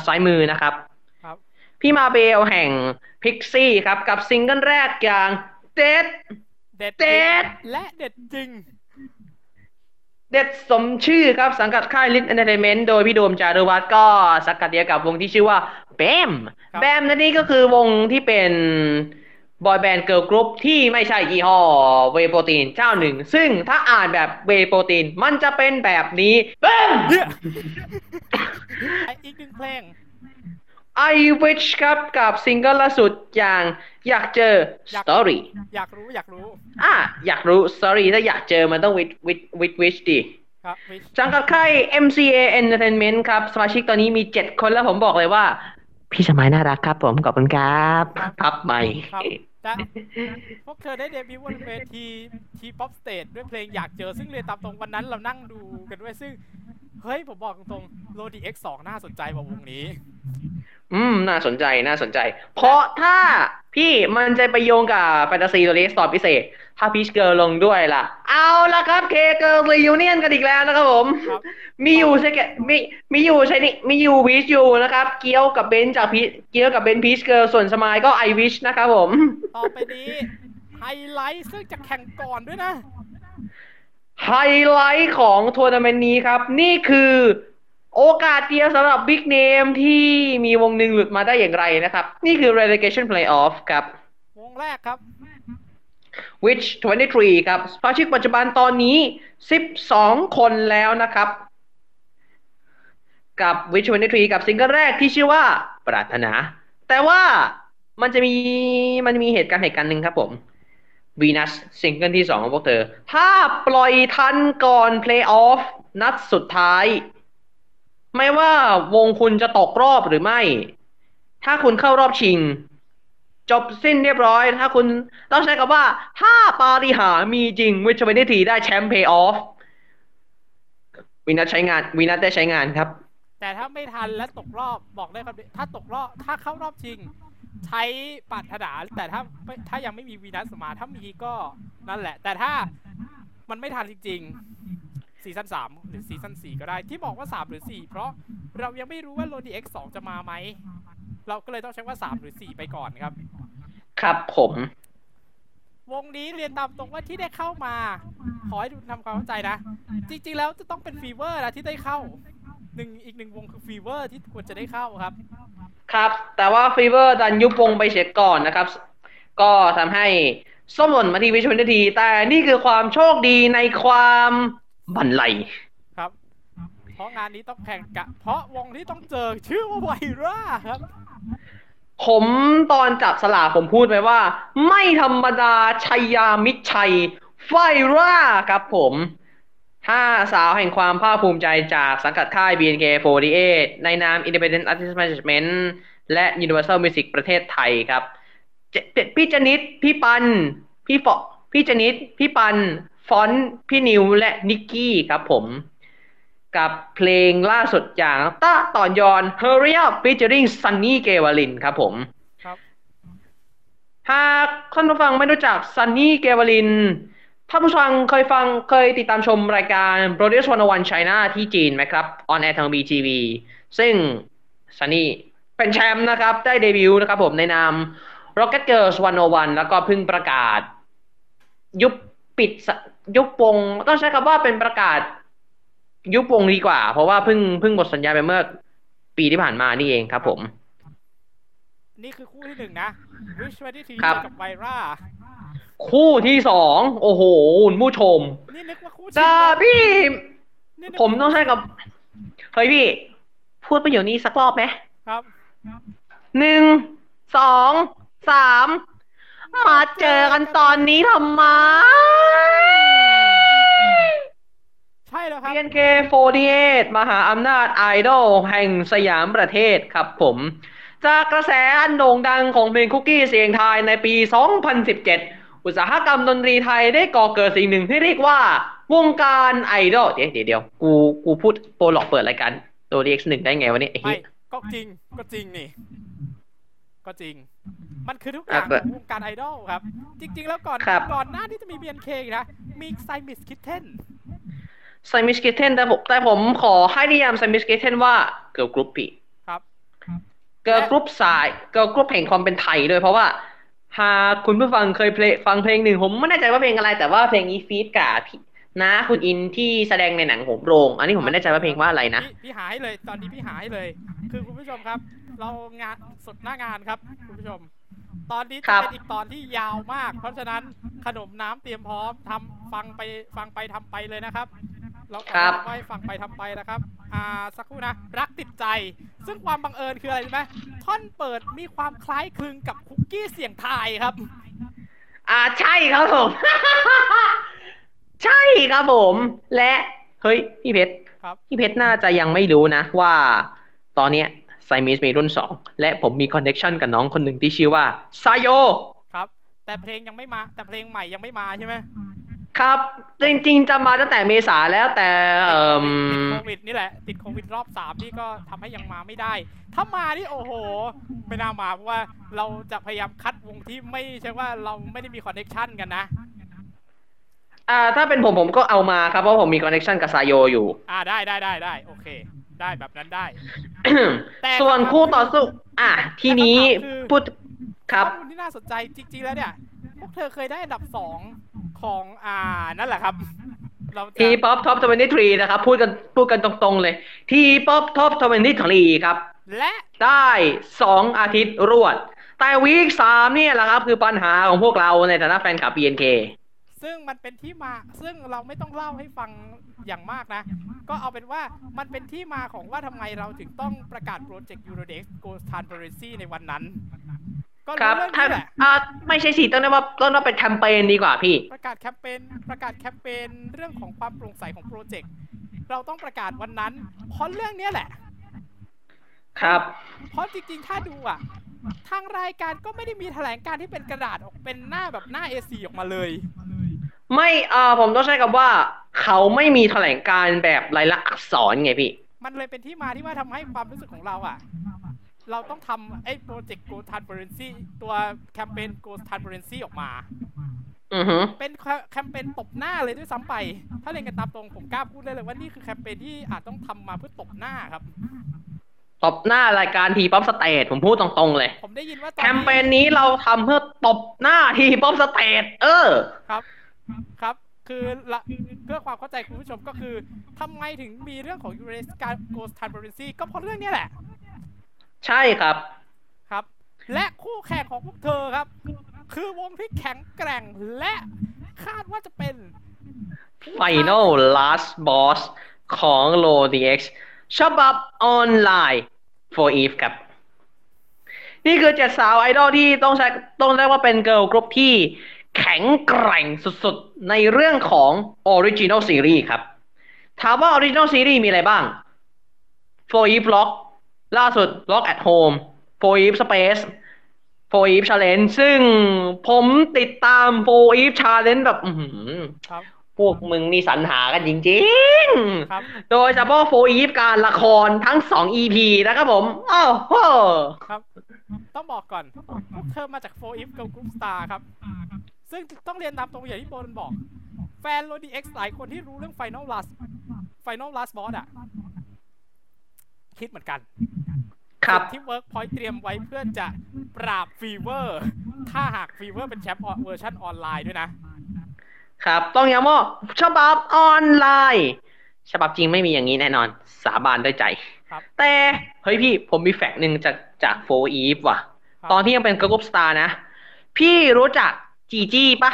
ซ้ายมือนะครับครับพี่มาเบลแห่งพิกซี่ครับกับซิงเกิลแรกอย่างเด็ดและเด็ดจริงเด็ดสมชื่อครับสังกัดค่ายลิทเอนเตอร์เทนเมนต์โดยพี่โดมจารุวัฒน์ก็สังกัดเดียวกับวงที่ชื่อว่าแบมนั่นนี่ก็คือวงที่เป็นบอยแบนด์เกิร์ลกรุ๊ปที่ไม่ใช่ยี่ห้อเวโปรตีนเจ้าหนึ่งซึ่งถ้าอ่านแบบเวโปรตีนมันจะเป็นแบบนี้แบมอีกหนึ่งเพลง I Wish ครับกับซิงเกิลล่าสุดอย่างอยากเจอ Story อยากรู้อยากรู้ Story ถ้าอยากเจอมันต้อง with wish ดิครับจังกับค่าย MCA Entertainment ครับสมาชิกตอนนี้มี7คนแล้วผมบอกเลยว่าพี่สมัยน่ารักครับผมขอบคุณครับพับใหม่พวกเธอได้เดบิวต์บนเวทีทีป๊อปสเตจด้วยเพลงอยากเจอซึ่งเรียนตามตรงวันนั้นเรานั่งดูกันด้วยซึ่งเฮ้ยผมบอกตรงๆโรดีเอ็กซ์2น่าสนใจว่าวงนี้น่าสนใจเพราะถ้าพี่มันจะไปโยงกับแฟนตาซีตัวเล็กตอนพิเศษถ้าพีชเกิร์ลลงด้วยล่ะเอาละครับเคเกิร์ลรียูเนียนกันอีกแล้วนะครับผมมีอยู่พีชอยู่นะครับเกี้ยวกับเบนจากพีชเกี้ยวกับเบนพีชเกิร์ลส่วนสมายก็ไอวิชนะครับผมต่อไปนี้ไฮไลท์ซึ่งจะแข่งก่อนด้วยนะไฮไลท์ของทัวร์นาเมนต์นี้ครับนี่คือโอกาสเดียวสำหรับบิ๊กเนมที่มีวงหนึ่งหลุดมาได้อย่างไรนะครับนี่คือ relegation playoff ครับวงแรกครับ Witch 23 ครับสมาชิกปัจจุบันตอนนี้12คนแล้วนะครับกับ Witch 23กับซิงเกิลแรกที่ชื่อว่าปรารถนาแต่ว่า มันมีเหตุการณ์หนึ่งครับผมวีนัสซิงเกิลที่2ของพวกเธอถ้าปล่อยทันก่อนเพลย์ออฟนัดสุดท้ายไม่ว่าวงคุณจะตกรอบหรือไม่ถ้าคุณเข้ารอบชิงจบสิ้นเรียบร้อยถ้าคุณต้องใช้คำว่าถ้าปาฏิหาริย์มีจริงวิชเวนทีได้แชมป์เพลย์ออฟวีนัสใช้งานวีนัสได้ใช้งานครับแต่ถ้าไม่ทันและตกรอบบอกได้ครับถ้าตกรอบถ้าเข้ารอบชิงใช้ปรารถนาแต่ถ้ายังไม่มีวีนัสมาถ้ามีก็นั่นแหละแต่ถ้ามันไม่ทันจริงๆซีซั่น3หรือซีซั่น4ก็ได้ที่บอกว่า3หรือ4เพราะเรายังไม่รู้ว่าโลดี X2 จะมาไหมเราก็เลยต้องเช็คว่า3หรือ4ไปก่อนครับครับผมวงนี้เรียนตามตรงว่าที่ได้เข้ามาขอให้ทำความเข้าใจนะจริงๆแล้วจะต้องเป็นฟีเวอร์นะที่ได้เข้าอีกหนึ่งวงคือฟีเวอร์ที่ควรจะได้เข้าครับครับแต่ว่าฟีเวอร์ดันยุบวงไปเสียก่อนนะครับก็ทำให้ส้มหล่นมาที่วิชวลทีแต่นี่คือความโชคดีในความบันไลครับเพราะงานนี้ต้องแข่งกะเพราะวงที่ต้องเจอชื่อว่าไวร่าครับผมตอนจับสลากผมพูดไปว่าไม่ธรรมดาชัยยามิตรชัยไวร่าครับผม5 สาวแห่งความภาคภูมิใจจากสังกัดค่าย BNK48 ในนาม Independent Artist Management และ Universal Music ประเทศไทยครับพี่จนิดพี่ปันพี่จนิดพี่ปันฟอนพี่นิวและนิกกี้ครับผมกับเพลงล่าสุดอย่างตะต่อนยอน Hurry Up Featuring Sunny เกวาลินครับผมครับหากท่านผู้ฟังไม่รู้จัก Sunny เกวาลินถ้าผู้ฟังเคยติดตามชมรายการ Produce 101 China ที่จีนไหมครับ On Air ทาง BTV ซึ่งซันนี่เป็นแชมป์นะครับได้เดบิวต์นะครับผมในนาม Rocket Girls 101แล้วก็เพิ่งประกาศยุบวงต้องใช้คำว่าเป็นประกาศยุบวงดีกว่าเพราะว่าเพิ่งหมดสัญญาไปเมื่อปีที่ผ่านมานี่เองครับผมนี่คือคู่ที่1นะ Wish 23กับ Vairaคู่ที่2โอ้โหคุณผู้ชมนี่นึกว่าคู่ชิงจ้าพี่ผมต้องให้กับเฮ้ยพี่พูดประโยคนี้สักรอบไหมครับ1 2 3มาเจอกันตอนนี้ทำไมใช่แล้วครับ BNK48 มหาอำนาจไอดอลแห่งสยามประเทศครับผมจากกระแสอันโด่งดังของเพลงคุกกี้เสียงไทยในปี2017อุตสาหกรรมดนตรีไทยได้ก่อเกิดสิ่งหนึ่งที่เรียกว่าวงการไอดอลเดี๋ยวกูพูดโปรหลอกเปิดรายการโดเรียกหนึ่งได้ไงวะเนี่ยไอ้ก็จริงมันคือทุกอย่างของวงการไอดอลครับจริงๆแล้วก่อนหน้าที่จะมี BNK นะมีไซมิสคิทเทนแต่ผมขอให้นิยามไซมิสคิทเทนว่าเกิร์ลกรุ๊ปพี่ครับเกิร์ลกรุ๊ปสายเกิร์ลกรุ๊ปแห่งความเป็นไทยด้วยเพราะว่าหากคุณผู้ฟังเคยฟังเพลงหนึ่งผมไม่แน่ใจว่าเพลงอะไรแต่ว่าเพลงนี้ฟีดกับพี่นะคุณอินที่แสดงในหนังโหมโรงอันนี้ผมไม่แน่ใจว่าเพลงว่าอะไรนะพี่หายเลยตอนนี้พี่หายเลยคือคุณผู้ชมครับเรางานสดหน้างานครับคุณผู้ชมตอนนี้จะเป็นอีกตอนที่ยาวมากเพราะฉะนั้นขนมน้ำเตรียมพร้อมทำฟังไปทำไปเลยนะครับเราไปฟังไปทำไปนะครับสักครู่นะรักติดใจซึ่งความบังเอิญคืออะไรรู้ไหมท่อนเปิดมีความคล้ายคลึงกับคุกกี้เสียงไทยครับใช่ครับผม ใช่ครับผมและเฮ้ยพี่เพชรน่าจะยังไม่รู้นะว่าตอนนี้ไซมิสมีรุ่น2และผมมีคอนเนคชั่นกับน้องคนหนึ่งที่ชื่อว่าไซโยครับแต่เพลงยังไม่มาแต่เพลงใหม่ยังไม่มาใช่ไหมครับจริงๆจะมาตั้งแต่เมษาแล้วแต่ติดโควิดนี่แหละติดโควิดรอบ3นี่ก็ทำให้ยังมาไม่ได้ถ้ามานี่โอ้โหไม่น่ามาเพราะว่าเราจะพยายามคัดวงที่ไม่ใช่ว่าเราไม่ได้มีคอนเนคชั่นกันนะถ้าเป็นผมก็เอามาครับเพราะผมมีคอนเนคชั่นกับซาโยอยู่ได้โอเคได้แบบนั้นได้ แต่ส่วนคู่ต่อสู้ทีนี้พูดครับที่น่าสนใจจริงๆแล้วเนี่ยพวกเธอเคยได้อันดับ2ของนั่นแหละครับT-pop Top 23นะครับพูดกันตรงๆเลย T-pop Top 23ครับและได้2 อาทิตย์รวดแต่วีค3เนี่ยแหละครับคือปัญหาของพวกเราในฐานะแฟนคลับ BNK ซึ่งมันเป็นที่มาซึ่งเราไม่ต้องเล่าให้ฟังอย่างมากนะก็เอาเป็นว่ามันเป็นที่มาของว่าทำไมเราถึงต้องประกาศโปรเจกต์ Eurodex Ghost Transparency ในวันนั้น ก็รู้เรื่องนี้แหละไม่ใช่สิต้องว่าเป็นแคมเปญดีกว่าพี่ประกาศแคมเปญเรื่องของความโปร่งใสของโปรเจกต์เราต้องประกาศวันนั้นเพราะเรื่องนี้แหละครับเพราะจริงๆถ้าดูอ่ะทางรายการก็ไม่ได้มีแถลงการที่เป็นกระดาษออกเป็นหน้าแบบหน้า A4 ออกมาเลยไม่ผมต้องใช้คำว่าเขาไม่มีแถลงการแบบลายลักษณ์อักษรไงพี่มันเลยเป็นที่มาที่ว่าทำให้ความรู้สึกของเราอ่ะเราต้องทำไอ้โปรเจกต์ Go Transparency ตัวแคมเปญ Go Transparency ออกมาเป็นแคมเปญตบหน้าเลยด้วยซ้ำไปถ้าเรียนกันตามตรงผมกล้าพูดเลยว่านี่คือแคมเปญที่อาจต้องทำมาเพื่อตบหน้าครับตบหน้ารายการทีป๊อปสเตจผมพูดตรงๆเลยผมได้ยินว่าแคมเปญนี้เราทำเพื่อตบหน้าทีป๊อปสเตจครับครับคือเพื่อความเข้าใจคุณผู้ชมก็คือทำไมถึงมีเรื่องของ Eurasian Ghost Transparency ก็เพราะเรื่องนี้แหละใช่ครับครับและคู่แข่งของพวกเธอครับคือวงที่แข็งแกร่งและคาดว่าจะเป็น Final Last Boss ของ LoDX ฉบับออนไลน์ for Eve ครับนี่คือเจ็ดสาวไอดอลที่ต้องเรียกว่าเป็นเกิร์ลกรุ๊ปที่แข็งแกร่งสุดๆในเรื่องของ Original Series ครับถามว่า Original Series มีอะไรบ้าง for Eve Block ล่าสุด Block at Home for Eve Space for Eve Challenge ซึ่งผมติดตาม for Eve Challenge แบบพวกมึงนี่สรรหากันจริงๆโดยเฉพาะ for Eve การละครทั้ง2 EP นะครับผมอ้าวโหครับต้องบอกก่อนพวกเธอมาจาก for Eve Girl Group Star ครับซึ่งต้องเรียนตามตรงอย่างที่โบนบอกแฟน LoDX หลายคนที่รู้เรื่อง Final Last Boss อ่ะคิดเหมือนกันครับที่ Workpoint เตรียมไว้เพื่อจะปราบฟีเวอร์ถ้าหากฟีเวอร์เป็นแชมป์เวอร์ชันออนไลน์ด้วยนะครับต้องย้ำว่าฉบับออนไลน์ฉบับจริงไม่มีอย่างนี้แน่นอนสาบานด้วยใจแต่เฮ้ยพี่ผมมีแฟกต์หนึ่งจากโฟอีฟว่ะตอนที่ยังเป็นกรุ๊ปสตาร์นะพี่รู้จักจีจี้ปะ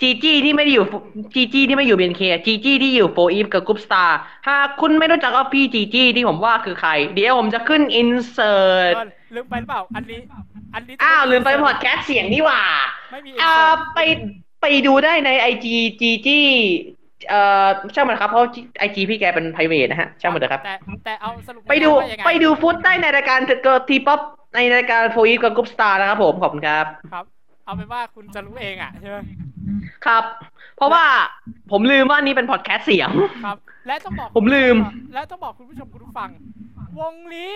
จีจี้ที่ไม่อยู่ BNK จีจี้ที่อยู่โฟอีฟกับกรุ๊ปสตาร์หากคุณไม่รู้จักว่าพี่จีจี้ที่ผมว่าคือใครเดี๋ยวผมจะขึ้นอินเสิร์ตลืมไปเปล่าอันนี้อ้าวลืมไปพอดแคสต์เสียงนี่หว่าไปดูได้ใน IG จีจี้ช่างมันครับเพราะ IG พี่แกเป็นไพรเวทนะฮะช่างมันเถอะครับแต่เอาสรุปไปดูฟุตได้ในรายการเกิร์ลทีป๊อปในรายการโฟอีฟกับกรุ๊ปสตาร์นะครับผมขอบคุณครับครับเอาเป็นว่าคุณจะรู้เองอ่ะใช่ไหมครับเพราะว่าผมลืมว่านี่เป็นพอดแคสต์เสียงครับและต้องบอกผมลืมและต้องบอกคุณผู้ชมคุณผู้ฟังวงนี้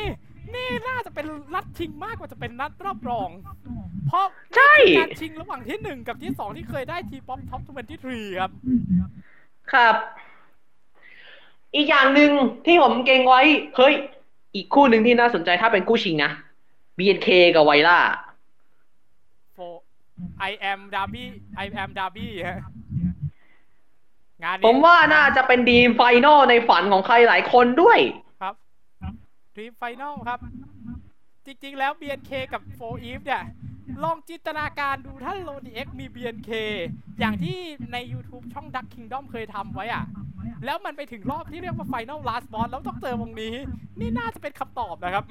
นี่น่าจะเป็นนัดชิงมากกว่าจะเป็นนัดรอบรองเพราะใช่การชิงระหว่างที่1กับที่2ที่เคยได้ T-pop Top 23ครับครับอีกอย่างหนึ่งที่ผมเก่งไว้เฮ้ยอีกคู่หนึ่งที่น่าสนใจถ้าเป็นคู่ชิงนะ BNK กับไวล่าI am Darby ฮะงานนี้ผมว่าน่าจะเป็นดีมไฟนอลในฝันของใครหลายคนด้วยครับดีมไฟนอลครับจริงๆแล้ว BNK กับ 4 Eve เนี่ยลองจินตนาการดูถ้า LoDX มี BNK อย่างที่ใน YouTube ช่อง Duck Kingdom เคยทำไว้อ่ะแล้วมันไปถึงรอบที่เรียกว่า Final Last Boss แล้วต้องเจอวงนี้นี่น่าจะเป็นคำตอบนะครับ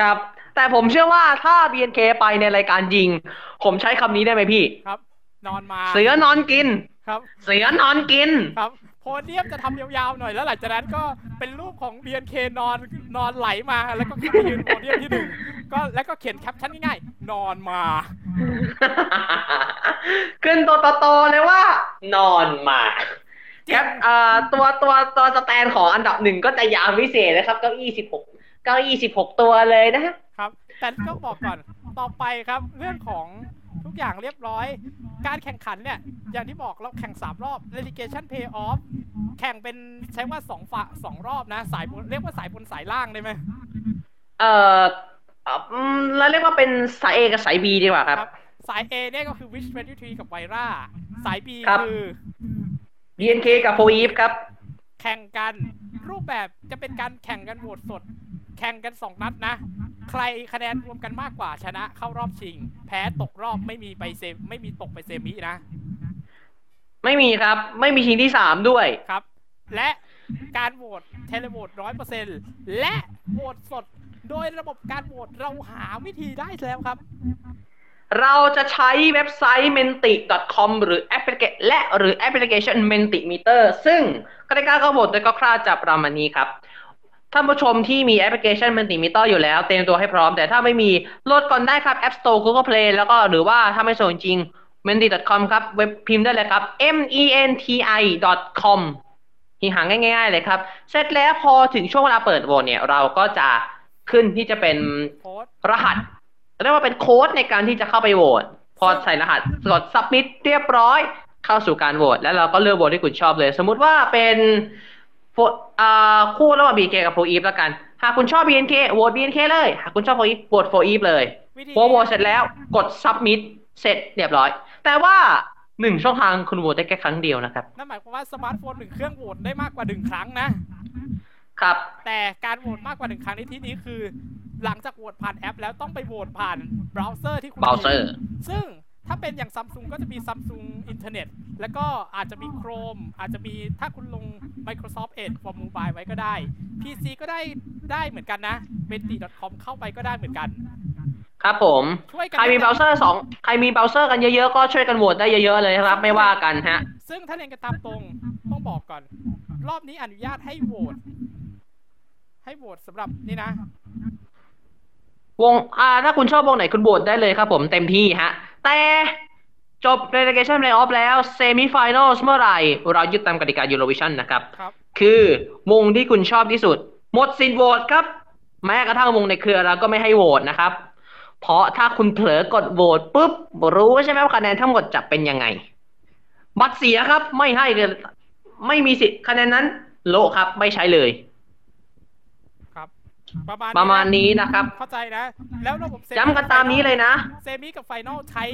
ครับแต่ผมเชื่อว่าถ้า BNK ไปในรายการยิงผมใช้คำนี้ได้ไหมพี่ครับนอนมาเสือนอนกินครับเสือนอนกินครับโพเดียมจะทำยาวๆหน่อยแล้วหลังจากนั้นก็เป็นรูปของ BNK นอนไหลมาแล้วก็ขึ้นไปยืนโพเดียมที่หนึ่งก็แล้วก็เขียนแคปชั่นง่ายๆนอนมาขึ้นตัวโตๆเลยว่านอนมาแคปตัวสแตนของอันดับหนึ่งก็จะยาวพิเศษนะครับเก้าอี้26ตัวเลยนะครับแต่ต้องบอกก่อนต่อไปครับเรื่องของทุกอย่างเรียบร้อยการแข่งขันเนี่ยอย่างที่บอกเราแข่ง3รอบ relegation playoff แข่งเป็นใช้ว่า2รอบนะสายเรียกว่าสายบนสายล่างได้ไหมแล้วเรียกว่าเป็นสาย A กับสาย B ดีกว่าครับสาย A เนี่ยก็คือ Wish 23กับ Vyra สาย B คือ BNK กับ 4 Eve ครับแข่งกันรูปแบบจะเป็นการแข่งกันโหวตสดแข่งกัน2นัดนะใครคะแนนรวมกันมากกว่าชนะเข้ารอบชิงแพ้ตกรอบไม่มีตกไปเซมินะไม่มีครับไม่มีชิงที่3ด้วยครับและการโหวตเทเลโหวต 100% และโหวตสด โดยระบบการโหวตเราหาวิธีได้แล้วครับเราจะใช้เว็บไซต์ menti.com หรือแอปพลิเคชัน Menti Meter ซึ่งกติกาการโหวตโดยคร่าวๆจะประมาณนี้ครับท่านผู้ชมที่มีแอปพลิเคชัน Menti Meter อยู่แล้วเตรียมตัวให้พร้อมแต่ถ้าไม่มีโหลดก่อนได้ครับ App Store Google Play แล้วก็หรือว่าถ้าไม่สนจริง menti.com ครับเว็บพิมพ์ได้เลยครับ menti.com ที่หาง่ายๆเลยครับเสร็จแล้วพอถึงช่วงเวลาเปิดโหวตเนี่ยเราก็จะขึ้นที่จะเป็นรหัสเรียกว่าเป็นโค้ดในการที่จะเข้าไปโหวตพอใส่รหัสกด submit เรียบร้อยเข้าสู่การโหวตแล้วเราก็เลือกโหวตที่คุณชอบเลยสมมุติว่าเป็นคู่ระหว่าง BNK กับ 4EVE แล้วกันหากคุณชอบ BNK โหวต BNK เลยหากคุณชอบ 4EVE โหวต 4EVE เลยพอโหวตเสร็จแล้วกด submit เสร็จเรียบร้อยแต่ว่า1ช่องทางคุณโหวตได้แค่ครั้งเดียวนะครับนั่นหมายความว่าสมาร์ทโฟน1เครื่องโหวตได้มากกว่า1ครั้งนะครับแต่การโหวตมากกว่า1ครั้งในที่นี้คือหลังจากโหวตผ่านแอปแล้วต้องไปโหวตผ่านเบราว์เซอร์ที่คุณมีซึ่งถ้าเป็นอย่าง Samsung ก็จะมี Samsung Internet แล้วก็อาจจะมี Chrome อาจจะมีถ้าคุณลง Microsoft Edge for Mobile ไว้ก็ได้ PC ก็ได้เหมือนกันนะ menti.com เข้าไปก็ได้เหมือนกันครับผมใครมีเบราว์เซอร์2ใครมีเบราว์เซอร์กันเยอะๆก็ช่วยกันโหวตได้เยอะๆเลยครับไม่ว่ากันฮะซึ่งถ้าเรียนกันตามตรงต้องบอกก่อนรอบนี้อนุญาตให้โหวตสำหรับนี่นะวงถ้าคุณชอบวงไหนคุณโหวตได้เลยครับผมเต็มที่ฮะแต่จบ relegation playoff แล้ว semifinals เมื่อไหร่เรายึดตามกติกา Eurovision นะครับคือวงที่คุณชอบที่สุดหมดสิทธิ์โหวตครับแม้กระทั่งวงในเครือเราก็ไม่ให้โหวตนะครับเพราะถ้าคุณเผลอกดโหวตปุ๊บรู้ใช่ไหมว่าคะแนนทั้งหมดจะเป็นยังไงบัตรเสียครับไม่ให้เลยไม่มีสิทธิ์คะแนนนั้นโละครับไม่ใช้เลยประมาณนี้นะครับเข้าใจนะแล้วระบบย้ำกันตามนี้เลยนะเซมิกับไฟนอลใช้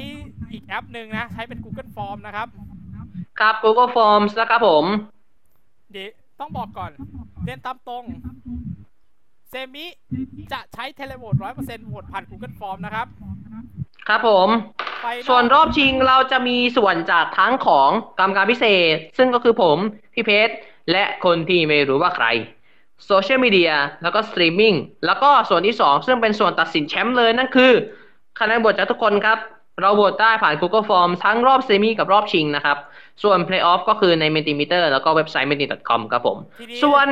อีกแอปหนึ่งนะใช้เป็น Google Form นะครับครับ Google Forms นะครับผมเดี๋ยวต้องบอกก่อนเรียนตามตรงเซมิจะใช้เทเลโหวต 100% โหวตผ่าน Google Form นะครับครับผมส่วนรอบชิงเราจะมีส่วนจากทั้งของกรรมการพิเศษซึ่งก็คือผมพี่เพชรและคนที่ไม่รู้ว่าใครโซเชียลมีเดียแล้วก็สตรีมมิ่งแล้วก็ส่วนที่2ซึ่งเป็นส่วนตัดสินแชมป์เลยนั่นคือคะแนนโหวตจากทุกคนครับเราโหวตได้ผ่าน Google Form ทั้งรอบเซมิกับรอบชิงนะครับส่วน Playoff ก็คือใน Mentimeter แล้วก็เว็บไซต์ menti.com ครับผมส่วน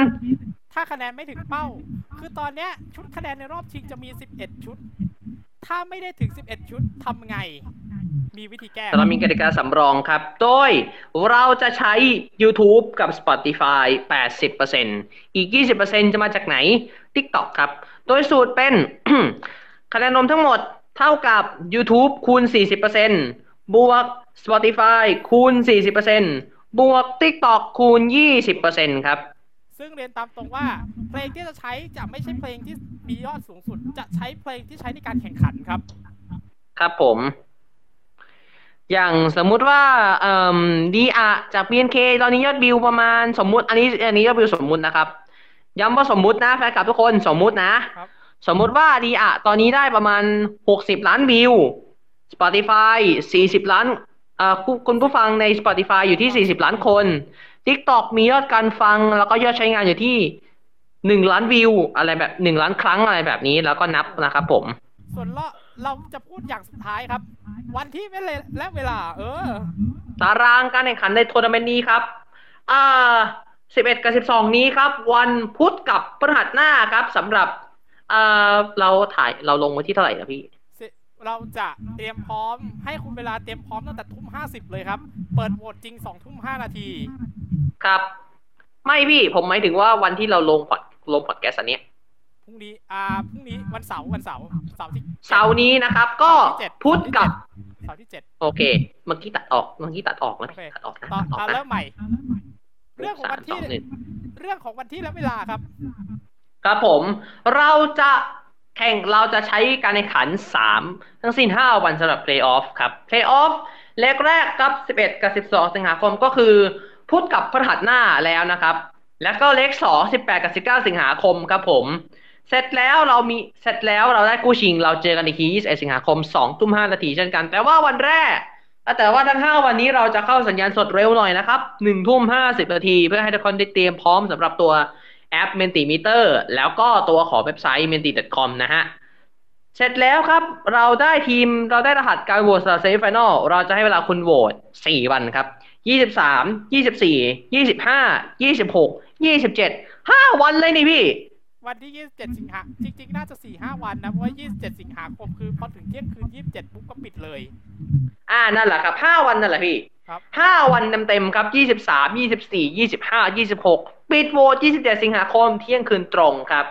ถ้าคะแนนไม่ถึงเป้าคือตอนนี้ชุดคะแนนในรอบชิงจะมี11ชุดถ้าไม่ได้ถึง11ชุดทำไงมีวิธีแก้เรามีกติกาสำรองครับโดยเราจะใช้ YouTube กับ Spotify 80% อีก 20% จะมาจากไหน TikTok ครับโดยสูตรเป็น คะแนนรวมทั้งหมดเท่ากับ YouTube คูณ 40% บวก Spotify คูณ 40% บวก TikTok คูณ 20% ครับซึ่งเรียนตามตรงว่าเพลงที่จะใช้จะไม่ใช่เพลงที่มียอดสูงสุดจะใช้เพลงที่ใช้ในการแข่งขันครับครับผมอย่างสมมุติว่าDR จาก BNK ตอนนี้ยอดวิวประมาณสมมุติอันนี้ยอดวิวสมมุตินะครับย้ำว่าสมมุตินะแฟนคลับทุกคนสมมุตินะสมมุติว่า DR ตอนนี้ได้ประมาณ60ล้านวิว Spotify 40ล้านคุณผู้ฟังใน Spotify อยู่ที่40ล้านคน TikTok มียอดการฟังแล้วก็ยอดใช้งานอยู่ที่1ล้านวิวอะไรแบบ1ล้านครั้งอะไรแบบนี้แล้วก็นับนะครับผมส่วนเราจะพูดอย่างสุดท้ายครับวันที่และเวลาตารางการแข่งขันในทัวร์นาเมนต์นี้ครับ11กับ12นี้ครับวันพุธกับพฤหัสหน้าครับสำหรับเราลงวันที่เท่าไหร่นะพี่เราจะเตรียมพร้อมให้คุณเวลาเตรียมพร้อมตั้งแต่ 20:50 เลยครับเปิดโหวตจริง 20:05 นาทีครับไม่พี่ผมหมายถึงว่าวันที่เราลงพอดแคสต์อันนี้พรุ่งนี้วันเสาร์นี้นะครับก็พุธกับเสาร์ที่7โอเคเมื่อกี้ตัดออกนะเริ่มใหม่เรื่องของวันที่และเวลาครับครับผมเราจะใช้การแข่งขัน3ทั้งสิ้น5วันสำหรับ Playoff ครับ Playoff แรกครับ11กับ12สิงหาคมก็คือพุธกับพฤหัสหน้าแล้วนะครับแล้วก็เลข2 18กับ19สิงหาคมครับผมเสร็จแล้วเราได้กู้ชิงเราเจอกันอีกที21สิงหาคม 2:05 นาทีเช่นกันแต่ว่าวันแรกแต่ว่าทั้ง5วันนี้เราจะเข้าสัญญาณสดเร็วหน่อยนะครับ 1:50 นาทีเพื่อให้ทุกคนได้เตรียมพร้อมสำหรับตัว แอป Mentimeter แล้วก็ตัวของเว็บไซต์ menti.com นะฮะเสร็จแล้วครับเราได้รหัสการโหวตสำหรับเซมิไฟนอลเราจะให้เวลาคุณโหวต4วันครับ23, 24, 25, 26, 27 วันเลยนี่พี่วันที่27สิงหาจริงๆน่าจะ 4-5 วันนะเพราะว่า27สิงหาคมคือพอถึงเที่ยงคืน27ปุ๊บก็ปิดเลยนั่นแหละครับ5วันนั่นแหละพี่ครับ5วันเต็มๆครับ23, 24, 25, 26ปิดโหวต27สิงหาคมเที่ยงคืนตรงครับ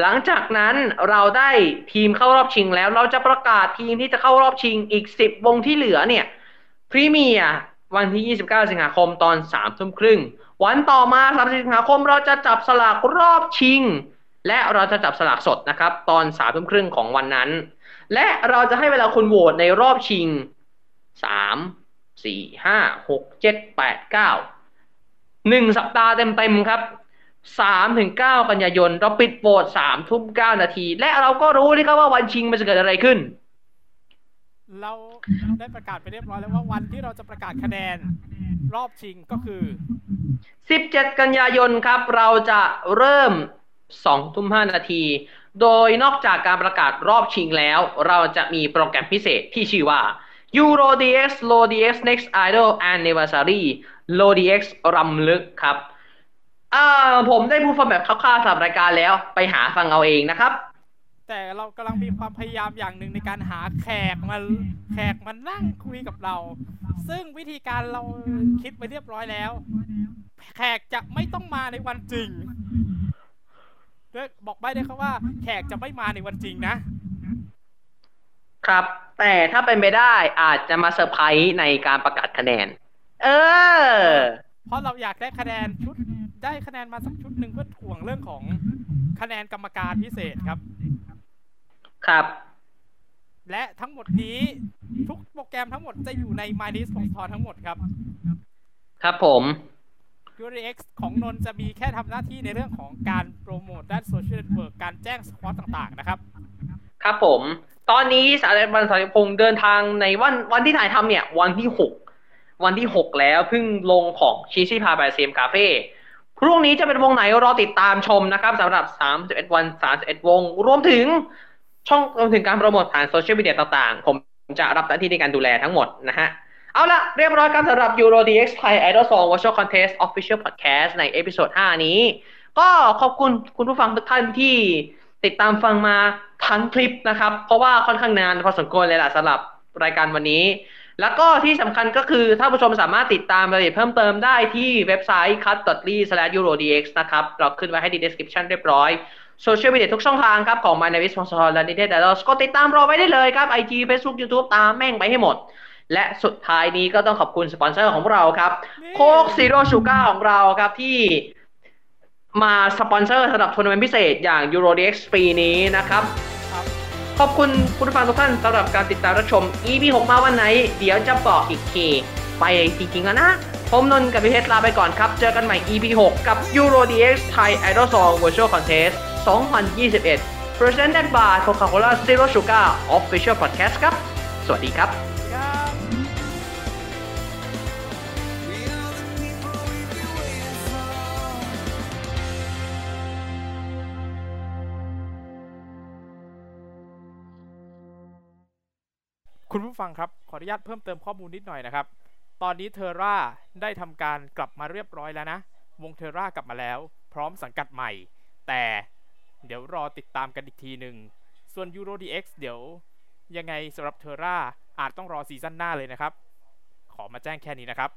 หลังจากนั้นเราได้ทีมเข้ารอบชิงแล้วเราจะประกาศทีมที่จะเข้ารอบชิงอีก10วงที่เหลือเนี่ยพรีเมียร์วันที่29สิงหาคมตอน 3 ทุ่มครึ่งวันต่อมา30สิงหาคมเราจะจับสลากรอบชิงและเราจะจับสลากสดนะครับตอน 3 ทุ่มครึ่งของวันนั้นและเราจะให้เวลาคุณโหวตในรอบชิง3, 4, 5, 6, 7, 8, 9 1สัปดาห์เต็มๆครับ3-9 กันยายนเราปิดโหวต 3 ทุ่ม 9 นาทีและเราก็รู้นะครับว่าวันชิงมันจะเกิดอะไรขึ้นเราได้ประกาศไปเรียบร้อยแล้วว่าวันที่เราจะประกาศคะแนนรอบชิงก็คือ17 กันยายนครับเราจะเริ่ม 2 ทุ่ม 5 นาทีโดยนอกจากการประกาศรอบชิงแล้วเราจะมีโปรแกรมพิเศษที่ชื่อว่า EuroDX LowDX Next Idol Anniversary LowDX รำลึกครับผมได้พูดฟังแบบคร่าวๆสำหรับรายการแล้วไปหาฟังเอาเองนะครับแต่เรากำลังมีความพยายามอย่างหนึ่งในการหาแขกมานั่งคุยกับเราซึ่งวิธีการเราคิดไปเรียบร้อยแล้วแขกจะไม่ต้องมาในวันจริงด้วยบอกไปเลยครับว่าแขกจะไม่มาในวันจริงนะครับแต่ถ้าเป็นไปได้อาจจะมาเซอร์ไพรส์ในการประกาศคะแนนเพราะเราอยากได้คะแนนชุดได้คะแนนมาสักชุดหนึ่งเพื่อถ่วงเรื่องของคะแนนกรรมการพิเศษครับครับและทั้งหมดนี้ทุกโปรแกรมทั้งหมดจะอยู่ใน My List ของทอทั้งหมดครับครับผม EuroDX ของนนจะมีแค่ทำหน้าที่ในเรื่องของการโปรโมทด้านโซเชียลเน็ตเวิร์คการแจ้งสควอตต่างๆนะครับครับผมตอนนี้สารบัญสารพงษ์เดินทางในวันที่ถ่ายทำเนี่ยวันที่ 6แล้วเพิ่งลงของชิชิพาไปเซมคาเฟ่พรุ่งนี้จะเป็นวงไหนรอติดตามชมนะครับสำหรับ31วัน31วงรวมถึงการโปรโมทผ่านโซเชียลมีเดียต่างๆผมจะรับหน้าที่ในการดูแลทั้งหมดนะฮะเอาละเรียบร้อยกันสำหรับ EuroDX Thai Idol Song Virtual Contest Official Podcast ในเอพิโซด5นี้ก็ขอบคุณคุณผู้ฟังทุกท่านที่ติดตามฟังมาทั้งคลิปนะครับเพราะว่าค่อนข้างนานพอสมควรเลยล่ะสำหรับรายการวันนี้แล้วก็ที่สำคัญก็คือท่านผู้ชมสามารถติดตามรายละเอียดเพิ่มเติมได้ที่เว็บไซต์ cut.ly/eurodx นะครับเราขึ้นไว้ให้ใน description เรียบร้อยโซเชียลมีเดียทุกช่องทางครับของ My Navis Sponsor และ Nite Diaries ก็ติดตามเราไว้ได้เลยครับ IG Facebook YouTube ตามแม่งไปให้หมดและสุดท้ายนี้ก็ต้องขอบคุณสปอนเซอร์ของเราครับโค้กซีโร่ชูการ์ของเราครับที่มาสปอนเซอร์สำหรับทัวร์นาเมนต์พิเศษอย่าง EuroDX ปีนี้นะครับขอบคุณคุณผู้ฟังทุกท่านสำหรับการติดตามรับชม EP 6 มาวันไหนเดี๋ยวจะบอกอีกทีไปจริงๆแล้วนะผมนนท์กับพี่เพชรลาไปก่อนครับเจอกันใหม่ EP 6 กับ EuroDX Thai Idol Song Virtual Contest 2021 Presented by Coca-Cola Zero Sugar Official Podcast ครับสวัสดีครับคุณผู้ฟังครับขออนุญาตเพิ่มเติมข้อมูลนิดหน่อยนะครับตอนนี้เทอร่าได้ทำการกลับมาเรียบร้อยแล้วนะวงเทอร่ากลับมาแล้วพร้อมสังกัดใหม่แต่เดี๋ยวรอติดตามกันอีกทีหนึ่งส่วน EuroDX เดี๋ยวยังไงสำหรับเทอร่าอาจต้องรอซีซั่นหน้าเลยนะครับขอมาแจ้งแค่นี้นะครับ